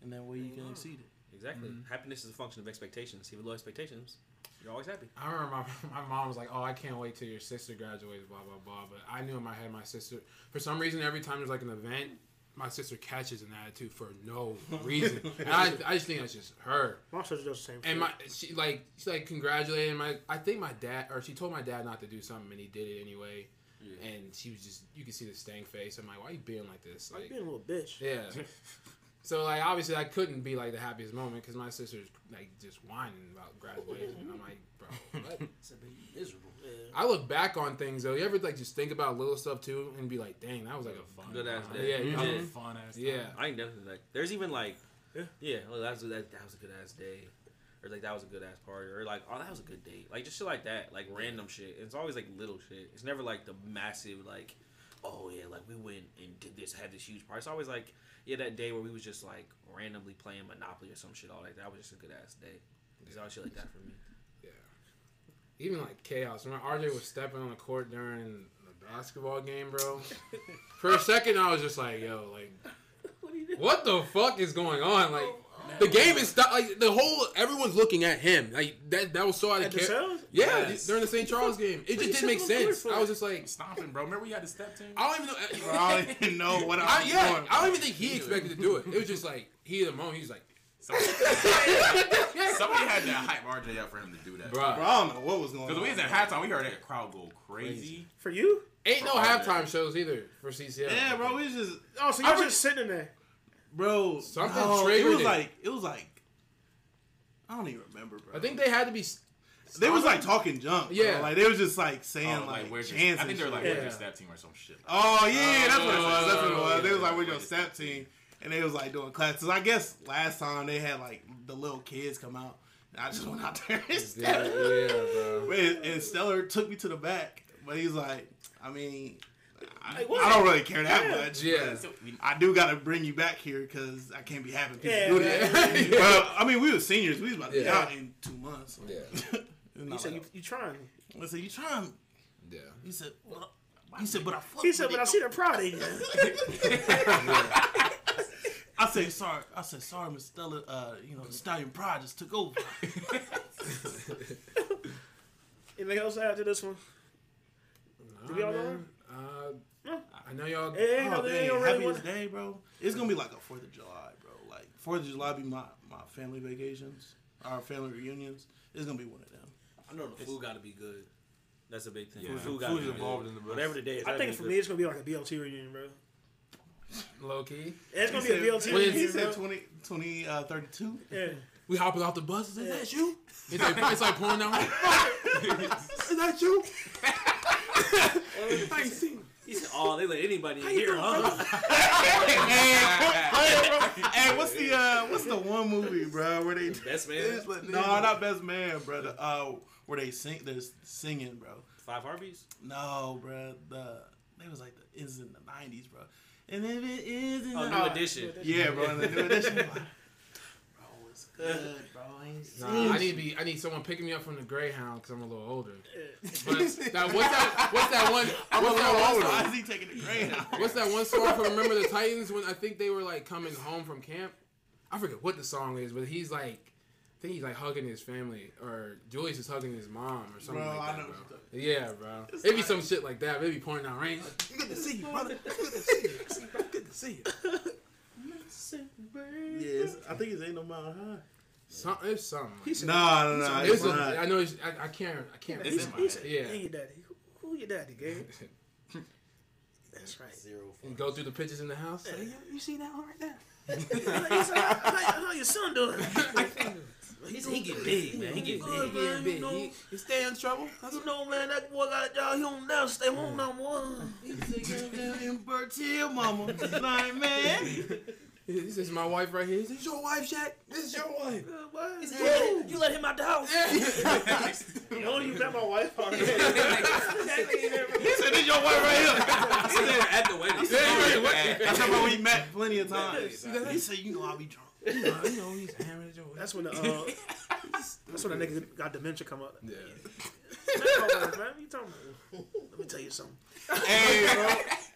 and that way you can exceed it. Exactly. Mm-hmm. Happiness is a function of expectations. If you have low expectations, you're always happy. I remember my, my mom was like, oh, I can't wait till your sister graduates, blah, blah, blah. But I knew in my head my sister, for some reason, every time there's like an event, my sister catches an attitude for no reason. And I, I just think that's just her. My sister does the same thing. And my, she like she like congratulated my I think my dad or she told my dad not to do something and he did it anyway. Yeah. And she was just you could see the stank face. I'm like, why are you being like this? Like, like being a little bitch. Yeah. So like obviously I couldn't be like the happiest moment because my sister's like just whining about graduation. And I'm like, bro, what? It's a bit miserable. I look back on things though. You ever like just think about little stuff too and be like, dang, that was like a fun good ass day. Yeah, you yeah. did. Fun ass yeah. Time. I can definitely like. There's even like, yeah, yeah well, that was that, that was a good ass day, or like that was a good ass party, or like oh that was a good date, like just shit like that, like random shit. It's always like little shit. It's never like the massive like, oh yeah, like we went and did this, had this huge party. It's always like yeah that day where we was just like randomly playing Monopoly or some shit all like that. That was just a good ass day. It's yeah. all shit like that for me. Even like chaos. When R J was stepping on the court during the basketball game, bro. For a second, I was just like, "Yo, like, what, what the fuck is going on?" Like, the game is st- like the whole everyone's looking at him. Like that. That was so out of character. Yeah, yes. During the Saint Charles game, it just didn't make sense. I was just like stomping, bro. Remember we had to step to him? I don't even know. I don't even know what I was yeah, doing. I don't even think he expected to do it. It was just like he at the moment. He's like. Somebody, somebody had to hype R J up for him to do that. Bro, bro I don't know what was going on. Because we was at halftime, we heard that crowd go crazy. For you? Ain't for no R J. Halftime shows either for C C L. Yeah, bro, we was just... Oh, so you I were just sitting there. Bro, something no, triggered it. Was like, it was like... I don't even remember, bro. I think they had to be... They so was like, like talking junk. Bro. Yeah, like they was just like saying oh, like, like chances. I think they were like yeah. we're your step team or some shit. Like oh yeah, oh, that's what it was. Yeah, they was like we're your step team. And they was like doing classes. I guess last time they had like the little kids come out. And I just went out there and Stellar. Yeah, bro. And, and Stellar took me to the back. But he's like, I mean, I, like, I don't really care that yeah. much. Yeah. I do got to bring you back here because I can't be having people yeah, do that. Yeah. Well, I mean, we were seniors. We was about to yeah. be out in two months. So. Yeah. You said, you, you trying. I said, you trying. Yeah. He said, well, he said, but I fuck He said, but I see the pride in you. I said sorry. I said sorry, Miss Stella. Uh, you know, the Stallion Pride just took over. Anything else to add to this one? Nah, did we all know? Uh, no. I know y'all. Hey, oh, hey, hey, happy really day, bro. It's gonna be like a Fourth of July, bro. Like Fourth of July be my, my family vacations, our family reunions. It's gonna be one of them. I know the food got to be good. That's a big thing. Yeah. Food got to be involved in the bus. Whatever the day is. I think for good. me, it's gonna be like a B L T reunion, bro. Low key. Yeah, it's going to be a B L T. He said twenty, thirty-two Yeah. We hopping off the bus. Is yeah. that you? It's like, it's like pouring down. Is that you? I ain't seen He said, oh, they let anybody in here, huh? Hey, what's the uh, what's the one movie, bro, where they... Best Man? No, not Best Man, bro. Uh, where they sing, they're singing, bro. Five Harveys? No, bro. The, they was like, the, it was in the nineties, bro. And if it is in oh, the new edition. Yeah, bro, in the new edition. Like, bro, it's good, bro. Nah, I need to be I need someone picking me up from the Greyhound because I'm a little older. But now, what's that what's that one I'm what's a little that older? Why is he taking the Greyhound? What's that one song from Remember the Titans when I think they were like coming home from camp? I forget what the song is, but he's like I think he's like hugging his family or Julius is hugging his mom or something bro, like that. I know bro. Yeah, bro. It's it'd be like, some shit like that. It'd be pouring down rain. Like, good to see you, brother. Good to see you. Good to see you. Yes, I think it's Ain't No Mile High. Some, it's something. Like no, no, no. It's a, I know. It's, I, I can't. I can't. It's in my head. Yeah. Hey, your daddy. Who, who your daddy, gang? That's right. Zero. And go through the pictures in the house. Hey, like, you see that one right there? He's like, how, how your son doing? He's, he get big, man. He get big. He get big. He, he stay in trouble. I don't know, man. That boy got a job. He don't never stay home no more. He's like, I'm down in Bertil, mama. He's like, man. This is my wife right here. Is this your wife, Shaq? This is your wife. What? Is you. you let him out the house. You know you met my wife already. He said, this is your wife right here. I said, they were at the wedding. That's how we met plenty of times. He said, you know I'll be drunk. You know, you know he's hammering at your wife. That's when the, uh, that's when the nigga got dementia come up. Yeah. You talking about? Let me tell you something. Hey, bro.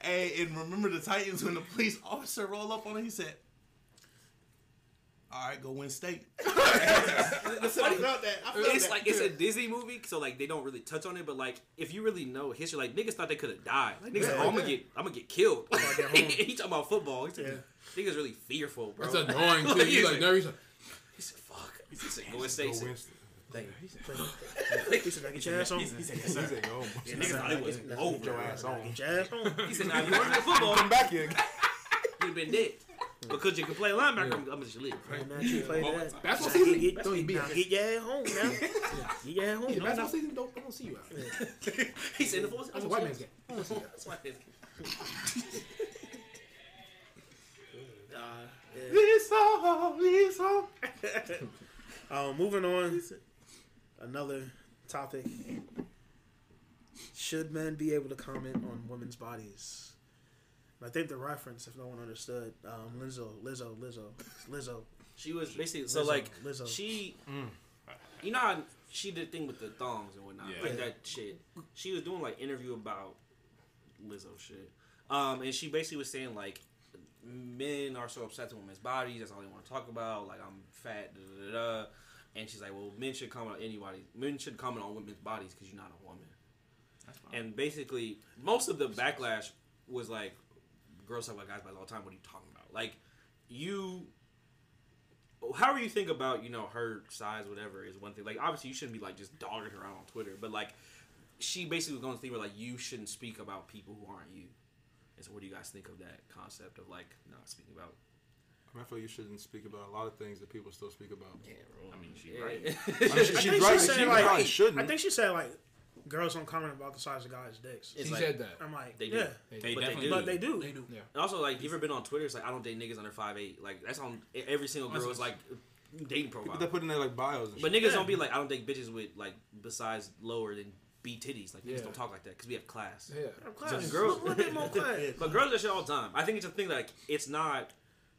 Hey, and remember the Titans when the police officer rolled up on him? He said, all right, go win state. That's funny about that. I felt it's that. Like, it's a Disney movie, so like they don't really touch on it, but like if you really know history, like niggas thought they could have died. Like, niggas, yeah, oh, I'm gonna get, I'm gonna get killed. He talking about football. He's yeah. niggas really fearful, bro. It's annoying too. He's like, no, he's like, he said, fuck. He said, go win state. Go win state. Thank you. He said, now get your ass on. He said, yes, sir. He said, oh, yeah, niggas thought it was over. Get your ass on. Get your ass on. He said, now if you weren't in football, come back here. You'd been dead. Because you can play linebacker, yeah. I'm going to just leave. Right? Now, you play that. That's, That's what season. Get, That's don't get, now, get your ass home now. Get your ass home. Yeah, basketball season, don't, don't see you out. Yeah. He's in the fourth. That's a white man's game. That's a white man's game. It's all, it's all. Um, moving on. Another topic. Should men be able to comment on women's bodies? I think the reference, if no one understood, um, Lizzo, Lizzo, Lizzo, Lizzo. She was basically, Lizzo, so like, Lizzo. she, mm. you know how she did thing with the thongs and whatnot, yeah. like that shit. She was doing like interview about Lizzo shit. Um, and she basically was saying like, men are so obsessed with women's bodies, that's all they want to talk about, like I'm fat, da da da. And she's like, well, men should comment on anybody. Men should comment on women's bodies because you're not a woman. That's fine. And basically, most of the backlash was like, girls talk about guys' bodies all the time. What are you talking about? Like, you, however you think about, you know, her size, whatever, is one thing. Like, obviously, you shouldn't be, like, just dogging her out on Twitter. But, like, she basically was going to think, like, you shouldn't speak about people who aren't you. And so what do you guys think of that concept of, like, not speaking about? I mean, I feel you shouldn't speak about a lot of things that people still speak about. Yeah, bro. I mean, she's yeah. right. I mean, she, she's right. She, she like, probably shouldn't. I think she said, like, girls don't comment about the size of guys' dicks. She like, said that. I'm like, they do. yeah, they, they, but definitely they do. But they do. They do. Yeah. And also, like, you ever been on Twitter? It's like, I don't date niggas under five eight. Like, that's on every single girl. It's like dating profile. People that put in their like bios. And but shit. niggas yeah. don't be like, I don't date bitches with like besides lower than B titties. Like, yeah. niggas don't talk like that because we have class. Yeah, have class. So girls, a little bit more class. But girls do that shit all the time. I think it's a thing that, like, it's not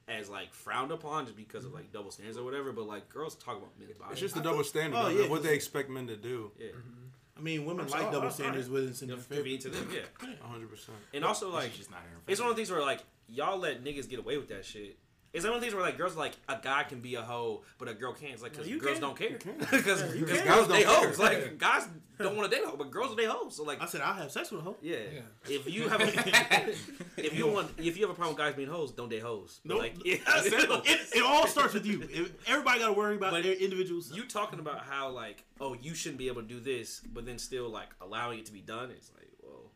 as like frowned upon just because of like double standards or whatever. But like, girls talk about men's bodies. It's just the double standard. Oh, yeah, like, what they expect men to do. Yeah. Mm-hmm. I mean, women like double standards with it's in their favor. To them, yeah, one hundred percent. And also, like, it's, just not it's one of the things where, like, y'all let niggas get away with that shit. It's one of the things where, like, girls, like, a guy can be a hoe, but a girl can't. It's like, because well, girls can. don't care. Because yeah, girls they don't hoes. Care. Like, guys don't want to date hoe, but girls are they hoes. So, like, I said, I'll have sex with a hoe. Yeah. yeah. If you have a, if you want, if you have a problem with guys being hoes, don't date hoes. No. Nope. Like, yeah. it, it all starts with you. It, everybody got to worry about but their individuals. You talking about how, like, oh, you shouldn't be able to do this, but then still, like, allowing it to be done. It's like, well,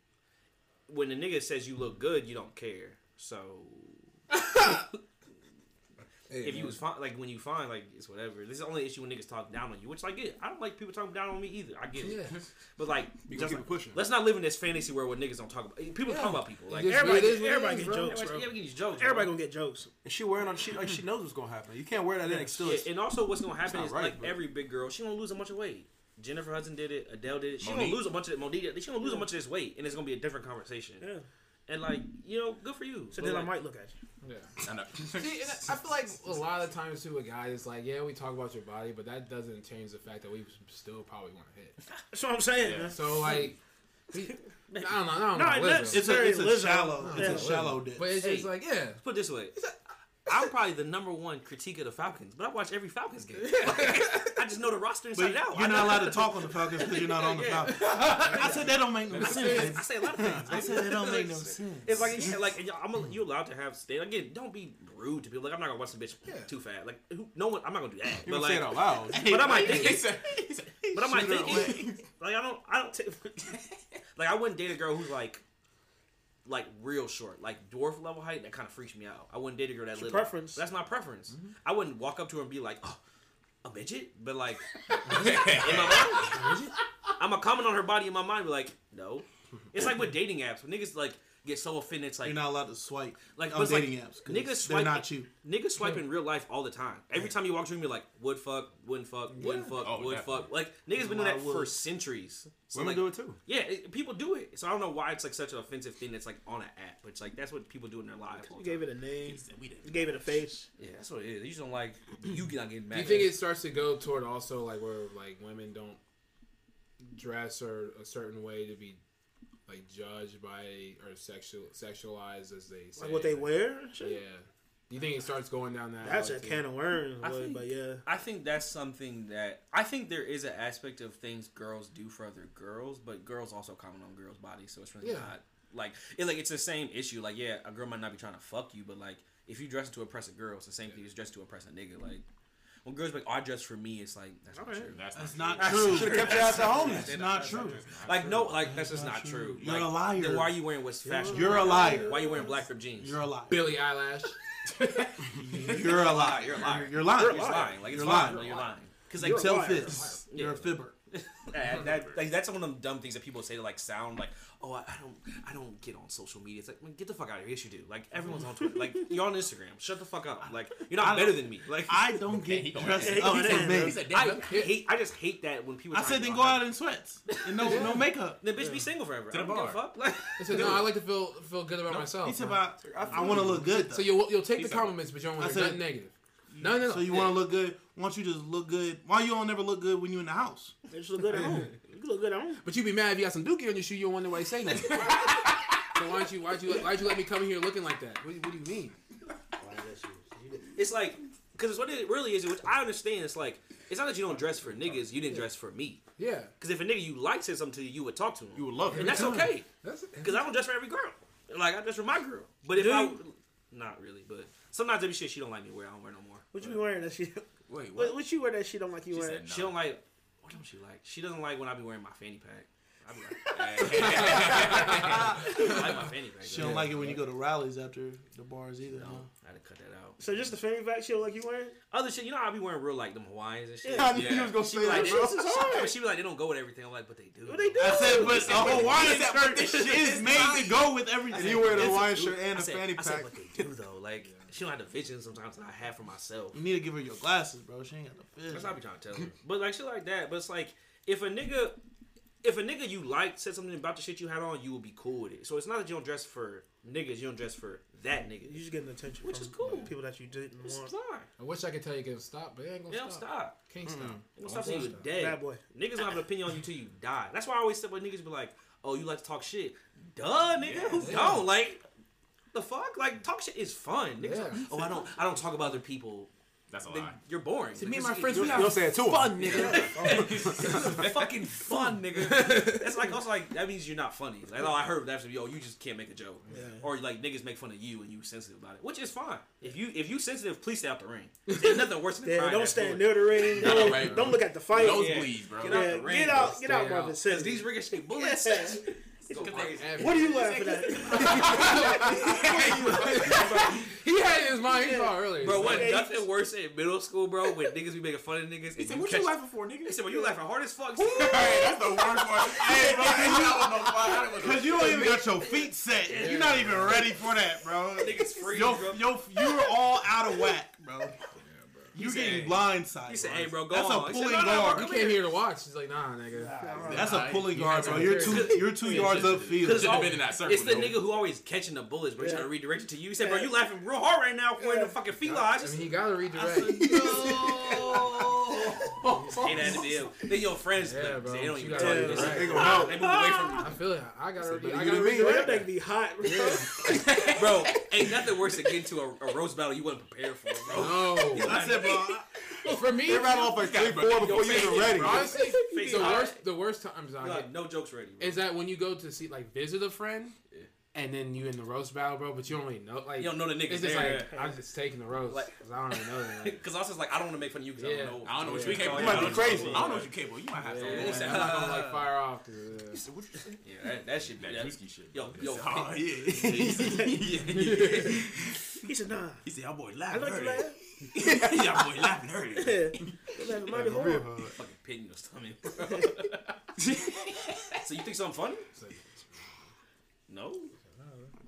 when a nigga says you look good, you don't care. So... Hey, if man. you was fine, like when you find, like it's whatever. This is the only issue when niggas talk down on you, which I get. I don't like people talking down on me either. I get it, yeah. but like, just like pushing. Let's not live in this fantasy world where niggas don't talk about people. Yeah. Talk about people. Like everybody, is, everybody gets jokes. Everybody, yeah, we get jokes. Everybody bro. gonna get jokes. And she wearing on she like she knows what's gonna happen. You can't wear that in. Still, yeah. and also what's gonna happen is right, like bro. every big girl, she gonna lose a bunch of weight. Jennifer Hudson did it. Adele did it. She Monique. gonna lose a bunch of Monique. She gonna lose yeah. a bunch of this weight, and it's gonna be a different conversation. Yeah. And like, you know, good for you. So but then like, I might look at you. Yeah, I know. See, and I feel like a lot of times too, a guy is like, "Yeah, we talk about your body, but that doesn't change the fact that we still probably want to hit." That's what I'm saying. Yeah. So like, I don't know. I don't no, know. It's, it's a, it's a shallow, it's yeah. a shallow dip. But it's hey, just like, yeah. Let's put it this way. I'm probably the number one critique of the Falcons, but I watch every Falcons game. I just know the roster inside but out. You're not allowed to talk on the Falcons because you're not on the Falcons. I said that don't make no sense. I say a lot of things. I said that don't make no sense. It's like, yeah, like I'm a, you're allowed to have stand. Again, don't be rude to people. Like I'm not gonna watch the bitch yeah. too fast. Like who, no one, I'm not gonna do that. You but like, say it out loud. But I might think it. But I might think it. Like I don't, I don't. T- like I wouldn't date a girl who's like. Like real short, like dwarf level height, that kind of freaks me out. I wouldn't date a girl that it's little. Preference. That's my preference. Mm-hmm. I wouldn't walk up to her and be like, "Oh, a midget," but like, in my mind, I'm gonna comment on her body in my mind, be like, "No." It's like with dating apps, when niggas like get so offended. It's like, you're not allowed to swipe like on dating like, apps. Niggas swipe, they're not you. Niggas swipe in real life all the time. Every time you walk through, you're like, would fuck, wouldn't fuck, yeah. wouldn't fuck, oh, would definitely. fuck. Like, niggas been doing that would. for centuries. So, women like, do it too. Yeah, it, people do it. So I don't know why it's like such an offensive thing that's like on an app. But it's like, that's what people do in their lives. You gave it a name. We you gave it a face. Yeah, that's what it is. You just don't like, you not getting mad. Do you think it starts to go toward also like where like women don't dress or a certain way to be like judged by or sexual sexualized as they say, like what they wear? Shit. Yeah, do you think it starts going down that? That's a can of worms, think, but yeah, I think that's something that I think there is an aspect of things girls do for other girls, but girls also comment on girls' bodies, so it's really yeah. not like it, like it's the same issue. Like yeah, a girl might not be trying to fuck you, but like if you dress to impress a girl, it's the same yeah. thing as dress to impress a nigga, like. When girls be like, oh, I dress for me, it's like, that's not right. true. That's, that's not true. true. You should have kept your ass at home. That's, that's not true. Like, no, like, that's, that's just not true. true. You're like, a liar. Then why are you wearing what's fashion? You're a liar. Why are you wearing black ripped jeans? You're a liar. Billy eyelash. You're a liar. You're a liar. You're lying. You're lying. Like, it's lying. You're lying. Because, like, tell fibs. You're a fibber. that, that, like, that's one of them dumb things that people say to like sound like, oh, I, I don't, I don't get on social media. It's like, man, get the fuck out of here. Yes, you do. Like everyone's on Twitter. Like you're on Instagram. Shut the fuck up. Like you're not better than me. Like I don't get dressed up for me. I hate. I just hate that when people. I said then go out in sweats and no yeah. no makeup. Then bitch yeah. be single forever. To the bar. Fuck. Like I said, no, I like to feel feel good about no, myself. It's about I, I want to look good. Though. So you'll you'll take He's the compliments, but you don't want to get negative. No, no, no. So you yeah. want to look good? Why don't you just look good? Why you don't never look good when you in the house? They just look good at home. You look good at home. But you be mad if you got some dookie on your shoe. You don't wonder why you say nothing. So why don't you? Why don't you? Why don't you let me come in here looking like that? What, what do you mean? It's like because it's what it really is. Which I understand. It's like it's not that you don't dress for niggas. You didn't yeah. dress for me. Yeah. Because if a nigga you like said something to you, you would talk to him. You would love him, and that's okay. Because I don't dress for every girl. Like I dress for my girl. But if Dude. I not really, but. Sometimes there be shit she don't like me wear. I don't wear no more. What you be wearing that she? Wait, what? What you wear that she don't like you she wearing? Said no. She don't like. What don't she like? She doesn't like when I be wearing my fanny pack. I be like, hey. I like my fanny pack. She don't yeah. like it when you go to rallies after the bars either. No, huh? I had to cut that out. So just the fanny pack she don't like you wearing? Other shit, you know, I be wearing real like them Hawaiians and shit. Yeah, I knew yeah. you was gonna say that. But she be like, they don't go with everything. I'm like, but they do. But they do. I said, but a Hawaiian shirt, this shit is made to go with everything. You wear the Hawaiian shirt and a fanny pack. I said, but they do though, like. She don't have the vision sometimes that I have for myself. You need to give her your glasses, bro. She ain't got the vision. That's what I be trying to tell her. But like shit like that. But it's like if a nigga, if a nigga you like said something about the shit you had on, you will be cool with it. So it's not that you don't dress for niggas. You don't dress for that nigga. You just getting attention, which from is cool. People that you didn't it's want. Fine. I wish I could tell you to stop, but it ain't gonna they don't stop. stop. Can't stop. Mm-hmm. It stop till you're dead. Bad boy. Niggas don't have an opinion on you till you die. That's why I always said when niggas be like, "Oh, you like to talk shit." Duh, nigga. Yeah, Who yeah. don't like? The fuck? Like talk shit is fun. Yeah. Like, oh, I don't, I don't talk about other people. That's a lie. You're boring. See, me and my friends, we have fun, nigga. Fucking fun, nigga. That's like also like that means you're not funny. Like all I heard that was, yo, you just can't make a joke, yeah. or like niggas make fun of you and you sensitive about it, which is fine. If you if you sensitive, please stay out the ring. There's nothing worse than yeah, crying. Don't stand near the ring. Don't, right, don't look at the fight. Don't yeah. bleed, bro. Get yeah. out the ring. Get out. Get out, brother. Because these ricochet bullets. Yeah. What are you laughing at? He had it in his mind. He yeah. saw earlier. Bro, what yeah, nothing just... worse in middle school, bro, when niggas be making fun of niggas. He said, you what catch... you laughing for, nigga? He said, well, you laughing hard as fuck. Hey, that's the worst part. Hey, bro, I don't know why. Because you don't even got your feet set. Yeah. You're not even ready for that, bro. Niggas free. Yo, yo, you're all out of whack, bro. You getting blindsided. He said, "Hey, bro, go that's on." That's a pulling said, no, no, guard. You came here to watch. He's like, "Nah, nigga." Nah, that's nah, a pulling guard, bro. You're two, you're two yards upfield. It's the though. Nigga who always catching the bullets, but yeah. trying to redirect it to you. He said, "Bro, you laughing real hard right now for yeah. the fucking felines." I mean, he gotta redirect. I said, no. It had to be him. Then your friends, yeah, bro. They don't even tell you this. They move away from you. I feel it. I gotta redirect. I gotta redirect. That nigga be hot, bro. Ain't nothing worse than getting to a roast battle you wasn't prepared for, bro. No, I said. Well, for me, they're right off at three, four before you're even ready. Honestly, the worst, the worst times I get no jokes ready bro. Is that when you go to see like visit a friend, yeah. and then you in the roast battle, bro. But you don't really know, like you don't know the niggas. It's just there. Like I'm just taking the roast because like, I don't even know that. Because like. Also it's like I don't want to make fun of you because yeah. I don't know. I don't know what yeah. you capable. You might be crazy. I don't know what you capable. You might have yeah. to. Yeah. I'm not gonna like fire off. You said what you said? Yeah, that, that shit. That Drewski shit. Yo, yo, oh yeah. He said nah. He said, "Our boy laughing." I like you laugh. Yeah, boy, laughing earlier. Yeah, laughing real hard. Fucking pit in your stomach, bro. So you think something funny? No.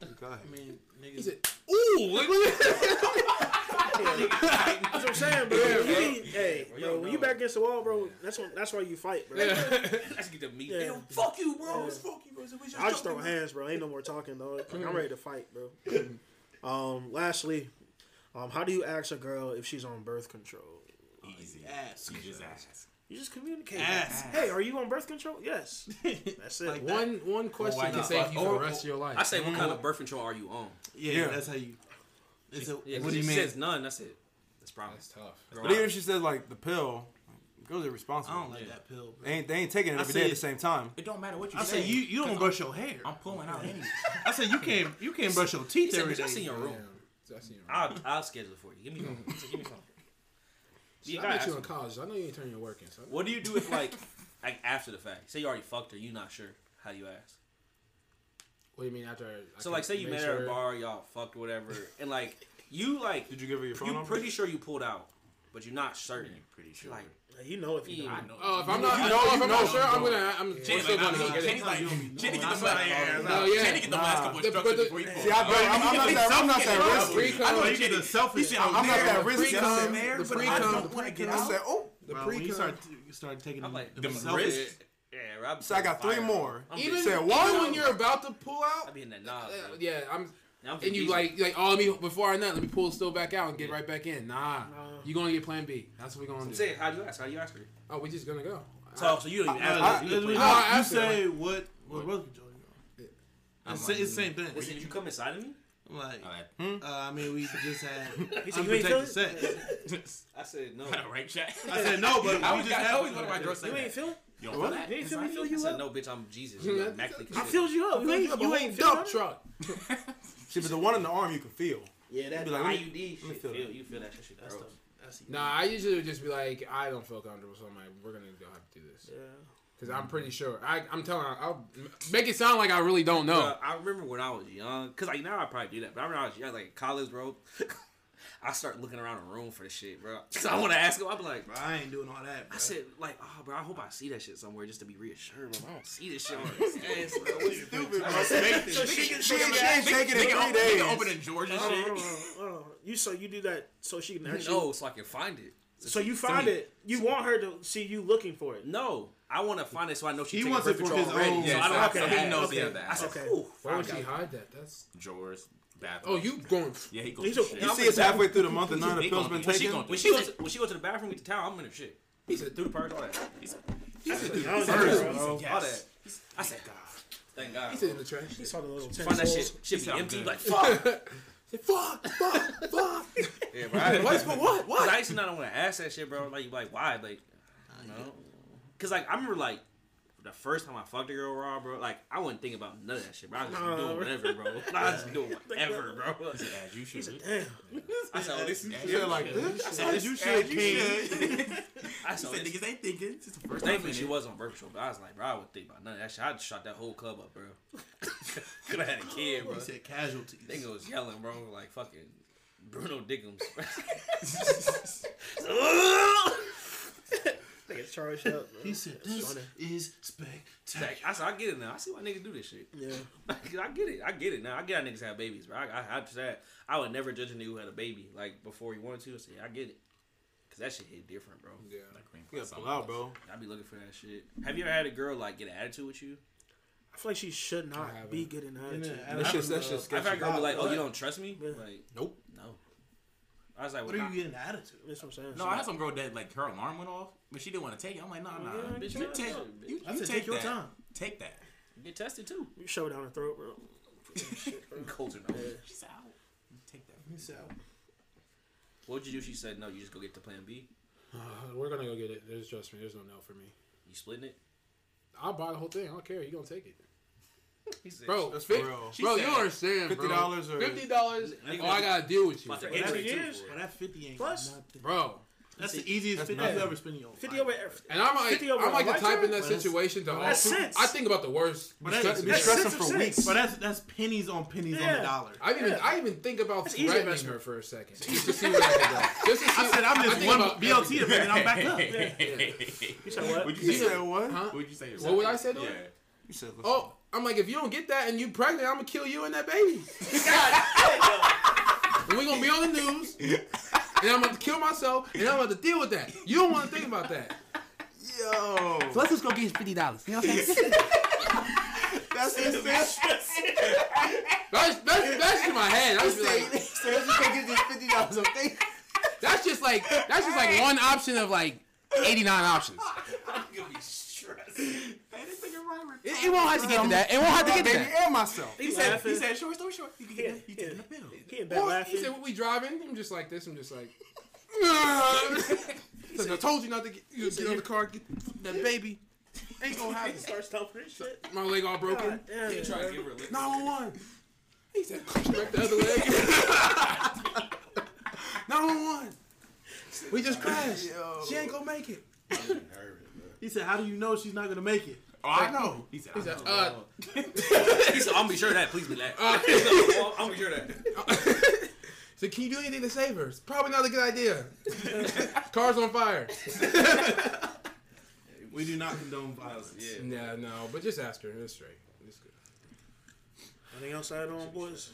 Okay. I mean, niggas. He said, ooh, look at that. That's what I'm saying, bro. Yeah, bro. You, hey, bro, bro, when you back against the wall, bro, that's when, that's why you fight, bro. Yeah. Let's get the meat. Yeah. Hey, fuck you, bro. Yeah. Fuck you, bro. So just I just throw hands, bro. Ain't no more talking, though. I'm ready to fight, bro. Um, lastly, um, how do you ask a girl if she's on birth control? Easy. Ask. You just ask. You just communicate. Ask. Hey, are you on birth control? Yes. That's it. Like one that. One question well, can save you for the rest of your life. I say, what kind of birth control are you on? Yeah, yeah. That's how you. It's a, yeah, what do you she mean? She says none. That's it. That's probably that's tough. That's but even if she says like the pill, girls are responsible. I don't like yeah. that pill. They ain't, they ain't taking it every day at the same time. It don't matter what you I say. I say you, you don't brush I'm, your hair. I'm pulling out anyway. I say you can't you can't brush your teeth every day. I see your room. I see your room. I'll schedule it for you. Give me one. Give me something. So you I met you in college. So I know you ain't turning your work in. So what do you do if, like, like, after the fact? Say you already fucked her. You not sure. How do you ask? What do you mean after? I so, like, say you met her at a bar. Y'all fucked or whatever. And, like, you, like... Did you give her your phone number? You're pretty sure you pulled out. But you're not certain. You're pretty sure. Like, you know if you yeah. don't. I know. Oh, if I'm not, you know, if I'm not sure, I'm going to... I'm still going to... Jenny's like, Jenny get the last couple instructions before you pull out. See, I'm not that risky. I know you get the selfish. I'm not that risky. The pre-com. I don't want to get out. I said, oh. The pre-com. You start taking the risk. Yeah, so I got three more. Even when you're about to pull out... I be in that knob. Yeah, I'm... And you like, like oh, let me before I nut, let me pull still back out and get yeah. right back in. Nah, no. You gonna get Plan B. That's what we gonna so do. Say how do you ask? How do you ask her? Oh, we just gonna go. So, I, so you don't even ask. You, you, I, you say like, what? What birth control you on? It's the like, same thing. Listen, did you come inside of me? I'm like, right. hmm? uh, I mean, we just had unprotected sex. I said no. Right, Jack? I said no, but I was just always one of my girls saying you ain't feeling. You don't feel that? You ain't feel me feel you up? I said no, bitch. I'm Jesus. I filled you up. You ain't dump truck. See, but the one in the arm you can feel. Yeah, that be like, I U D shit. Feel, you feel that shit. That's, that's the, nah, I usually would just be like, I don't feel comfortable, so I'm like, we're going to have to do this. Yeah. Because I'm pretty sure. I, I'm telling you, I'll make it sound like I really don't know. Uh, I remember when I was young, because like, now I probably do that, but I remember when I was young, like college, bro. I start looking around the room for the shit, bro. So I want to ask him. I be like, bro, I ain't doing all that, bro. I said, like, oh, bro, I hope I see that shit somewhere just to be reassured. Bro, I don't see this shit on his ass, bro. What you stupid, bro. So she can take it in three days. They can open in Georgia oh, shit. Oh, oh, oh. You, so you do that so she can actually... No, so I can find it. So, so she, you find so it. You so want her to see you looking for it. No. I want to find it so I know she's taking birth control already. So I don't have to know the other ass. Why would she hide that? That's... Drawers. Bathroom. Oh, you going? Yeah, he goes. You see, it's halfway through the month and none of the pills been taken. When she goes, when she goes to the bathroom with the towel, I'm in her shit. He said, "Through the purse, all that." He said, "He said, through the purse, all that." I said, "God, thank God." He said, "In the trash." He saw the little. Find that shit. Shit be empty. Like fuck. Fuck, fuck, fuck. Yeah, bro. What? What? What? I used to not want to ask that shit, bro. Like, like why? Like, I don't know. Cause like I remember like. The first time I fucked a girl raw, bro, like, I wouldn't think about none of that shit, bro. I was just no. doing whatever, bro. Nah, I was just doing whatever, bro. As you should. Said, damn. Yeah. I said, oh, this is shit like this. I said, as you should, King. I said, niggas ain't thinking. It's the first time. She was on virtual, but I was like, bro, I wouldn't think about none of that shit. I just shot that whole club up, bro. Could have had a kid, bro. He said casualties. Nigga was yelling, bro, like fucking Bruno Dickums. It's charged up, bro. He said, "This is spectacular." I said, "I get it now. I see why niggas do this shit." Yeah, I get it. I get it now. I get how niggas have babies, bro. I, I, I just had, I would never judge a nigga who had a baby like before he wanted to. I said, "I get it," cause that shit hit different, bro. Yeah, yeah, pull out, bro. I be looking for that shit. Have you ever had a girl like get an attitude with you? I feel like she should not be getting an attitude. Yeah, that's just that's just. I've had a girl be like, "Oh, you don't trust me?" Yeah. Like, nope, no. I was like, what well, are you getting the attitude? That's what I'm saying. No, I had some girl that, like, her alarm went off, but she didn't want to take it. I'm like, nah, nah. Yeah, bitch, you take, you, you I said, take, take your that. time. Take that. You get tested, too. You shove it down her throat, bro. Shit, bro. Cold or no. She's out. Take that. She's out. What would you do if she said no? You just go get the Plan B? Uh, we're going to go get it. There's just me. There's no no for me. You splitting it? I'll buy the whole thing. I don't care. You going to take it. Said, bro, that's bro, bro, said, you don't understand, bro. fifty dollars or... fifty dollars, oh, I gotta deal with you. But that fifty ain't plus, nothing. Bro. That's, that's the easiest fifty I've ever spent in your life. fifty over... And I'm like, over I'm like the type in that situation to... That's sense. I think about the worst. But that's, that's stressing for weeks. But that's that's pennies on pennies yeah. on the dollar. I even, yeah. I even think about threatening her for a second. Just to see what I can do. Just to see I said, I'm just one B L T event and I'm back up. You said what? You said what? What would you say? What would I say to her? You said, listen. I'm like, if you don't get that and you pregnant, I'm gonna kill you and that baby. God, and we gonna be on the news, and I'm gonna kill myself, and I'm gonna deal with that. You don't want to think about that. Yo. So let's just go get fifty dollars. You know what I'm saying? That's it. That's that's that's in my head. I was like, so let's just go get this fifty dollars of things. That's just like that's just like one option of like eighty nine options. I'm gonna be stressed. Hey, this nigga right. It, it won't have to get to that. It won't have to get to that. And myself. He, he said. Laughing. He said, "Short story short, you can get yeah, you yeah. get in the bill." He, well, he said, "What we driving?" I'm just like this. I'm just like. He said, I told you not to get, you get on the car, get that baby. Ain't gonna happen. He starts stomping and shit. My leg all broken. Damn, he tried to give her a lick. nine one one. He said, crack the other leg. nine one one. We just crashed. Yo. She ain't gonna make it. He said, how do you know she's not gonna make it? Oh, I know. He said, I he said, know. Uh, he said, I'm gonna be sure of that. Please be that. Uh, I'm gonna be sure of that. So can you do anything to save her? It's probably not a good idea. Car's on fire. We do not condone violence. Yeah, nah, no, but just ask her. It's straight. It's good. Anything else I had on, boys?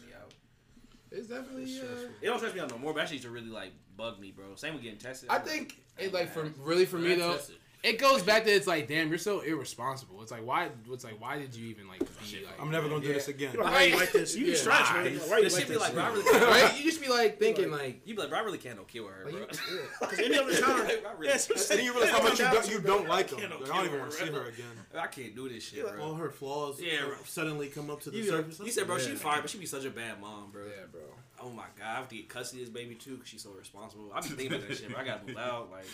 It's definitely it's uh, it don't stress me out no more. But actually, used to really like bug me, bro. Same with getting tested. I, I think it like for really for me though. Tested. It goes back to it's like, damn, you're so irresponsible. It's like why? It's like why did you even like? Be, like I'm never gonna do yeah. this again. Why you like this? You yeah. stretch, man. Why, why you like this? Like, bro, really right? You just be like thinking like you be like, bro, I really can't no kill her, bro. Because any other time, and you realize how much you don't, you don't like them. I don't even want to see her again. I can't do this shit, bro. All her flaws, yeah, suddenly come up to the surface. You said, bro, she's fired, but she be such a bad mom, bro. Yeah, bro. Oh my god, I have to get custody of this baby too because she's so responsible. I be thinking about that shit, bro. I gotta move out, like.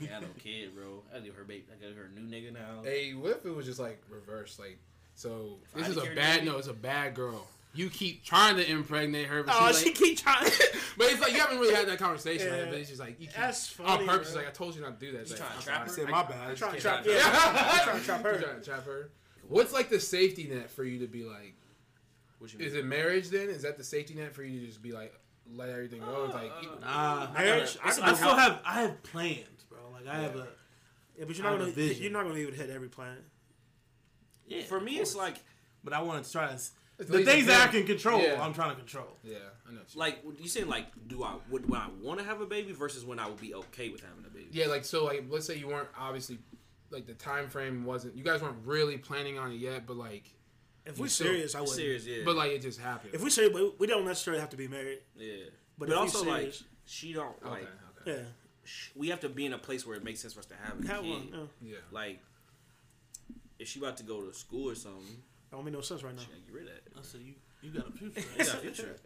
Yeah, I don't care, bro. I give her baby. I got her a new nigga now. Hey, what if it was just like reverse? Like, so if this I is a bad. No, it's a bad girl. You keep trying to impregnate her. But oh, she, like, she keep trying. But it's like you haven't really had that conversation. Yeah. Right? But it's just like you keep that's funny, on purpose. Bro. Like I told you not to do that. You like, trying to trap her? I said my bad. I'm trying to trap her. Yeah, I'm trying to trap her. Trying to trap her. What's like the safety net for you to be like? What you mean? Is it marriage then? Is that the safety net for you to just be like? Let everything go. It's like uh, nah, marriage. I, I, I still help. have. I have plans, bro. Like I yeah. have a. Yeah, but you're not gonna. Vision. You're not gonna be able to hit every plan. Yeah. For me, it's like. But I want to try to. The things that I can control, yeah. I'm trying to control. Yeah, I know. Like you saying, like, do I would, when I want to have a baby versus when I would be okay with having a baby? Yeah, like so, like let's say you weren't obviously, like the time frame wasn't. You guys weren't really planning on it yet, but like. If we're serious, still, I wouldn't. Serious, yeah. But like it just happened. If we say, but we don't necessarily have to be married. Yeah. But, but also serious, like she don't like. Okay, okay. Yeah. We have to be in a place where it makes sense for us to have a have kid. One, yeah. yeah. Like, if she about to go to school or something, that don't make no sense right now. She gotta get rid of that. I said you, you got a future. You got a future.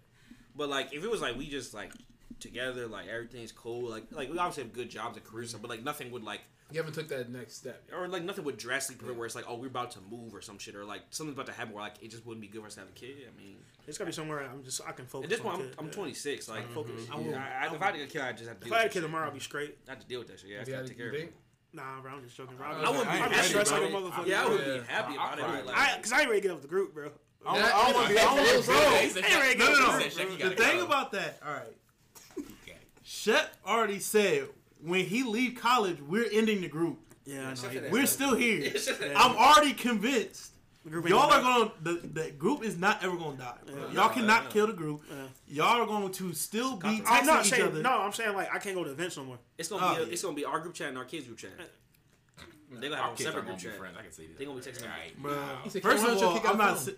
But like, if it was like we just like together, like everything's cool, like like we obviously have good jobs and careers, but like nothing would like. You haven't took that next step. Or, like, nothing would drastically prevent yeah. where it's like, oh, we're about to move or some shit. Or, like, something's about to happen where, like, it just wouldn't be good for us to have a kid. I mean. It's got to be somewhere I'm just, I can focus on. At this point, I'm, I'm twenty-six. Like, mm-hmm. focus. Yeah. I will, I, I, if I had a kid, I just have to deal with that shit. If I had a kid tomorrow, I'd be straight. I have to deal with that shit. Yeah, I have to take care of it. Nah, bro, I'm just joking. Bro. I, I wouldn't I be stressed like a motherfucker. Yeah, I wouldn't yeah. be happy about I, it. Because like, I ain't ready to get off the group, bro. I don't want to be. I ain't ready to get off the group. The thing about that, all right. Shep already said. When he leave college, we're ending the group. Yeah, no, we're happened. still here. I'm already convinced. Y'all are going. The, the group is not ever going to die. Yeah. Y'all no, cannot no. kill the group. Yeah. Y'all are going to still be texting each saying, other. No, I'm saying like I can't go to events no more. It's gonna oh, be a, yeah. it's gonna be our group chat and our kids group chat. No, they gonna have our separate group chat. Friends. I can see that. They gonna be texting. All right. Bro. Said, First of all, I'm not. Si-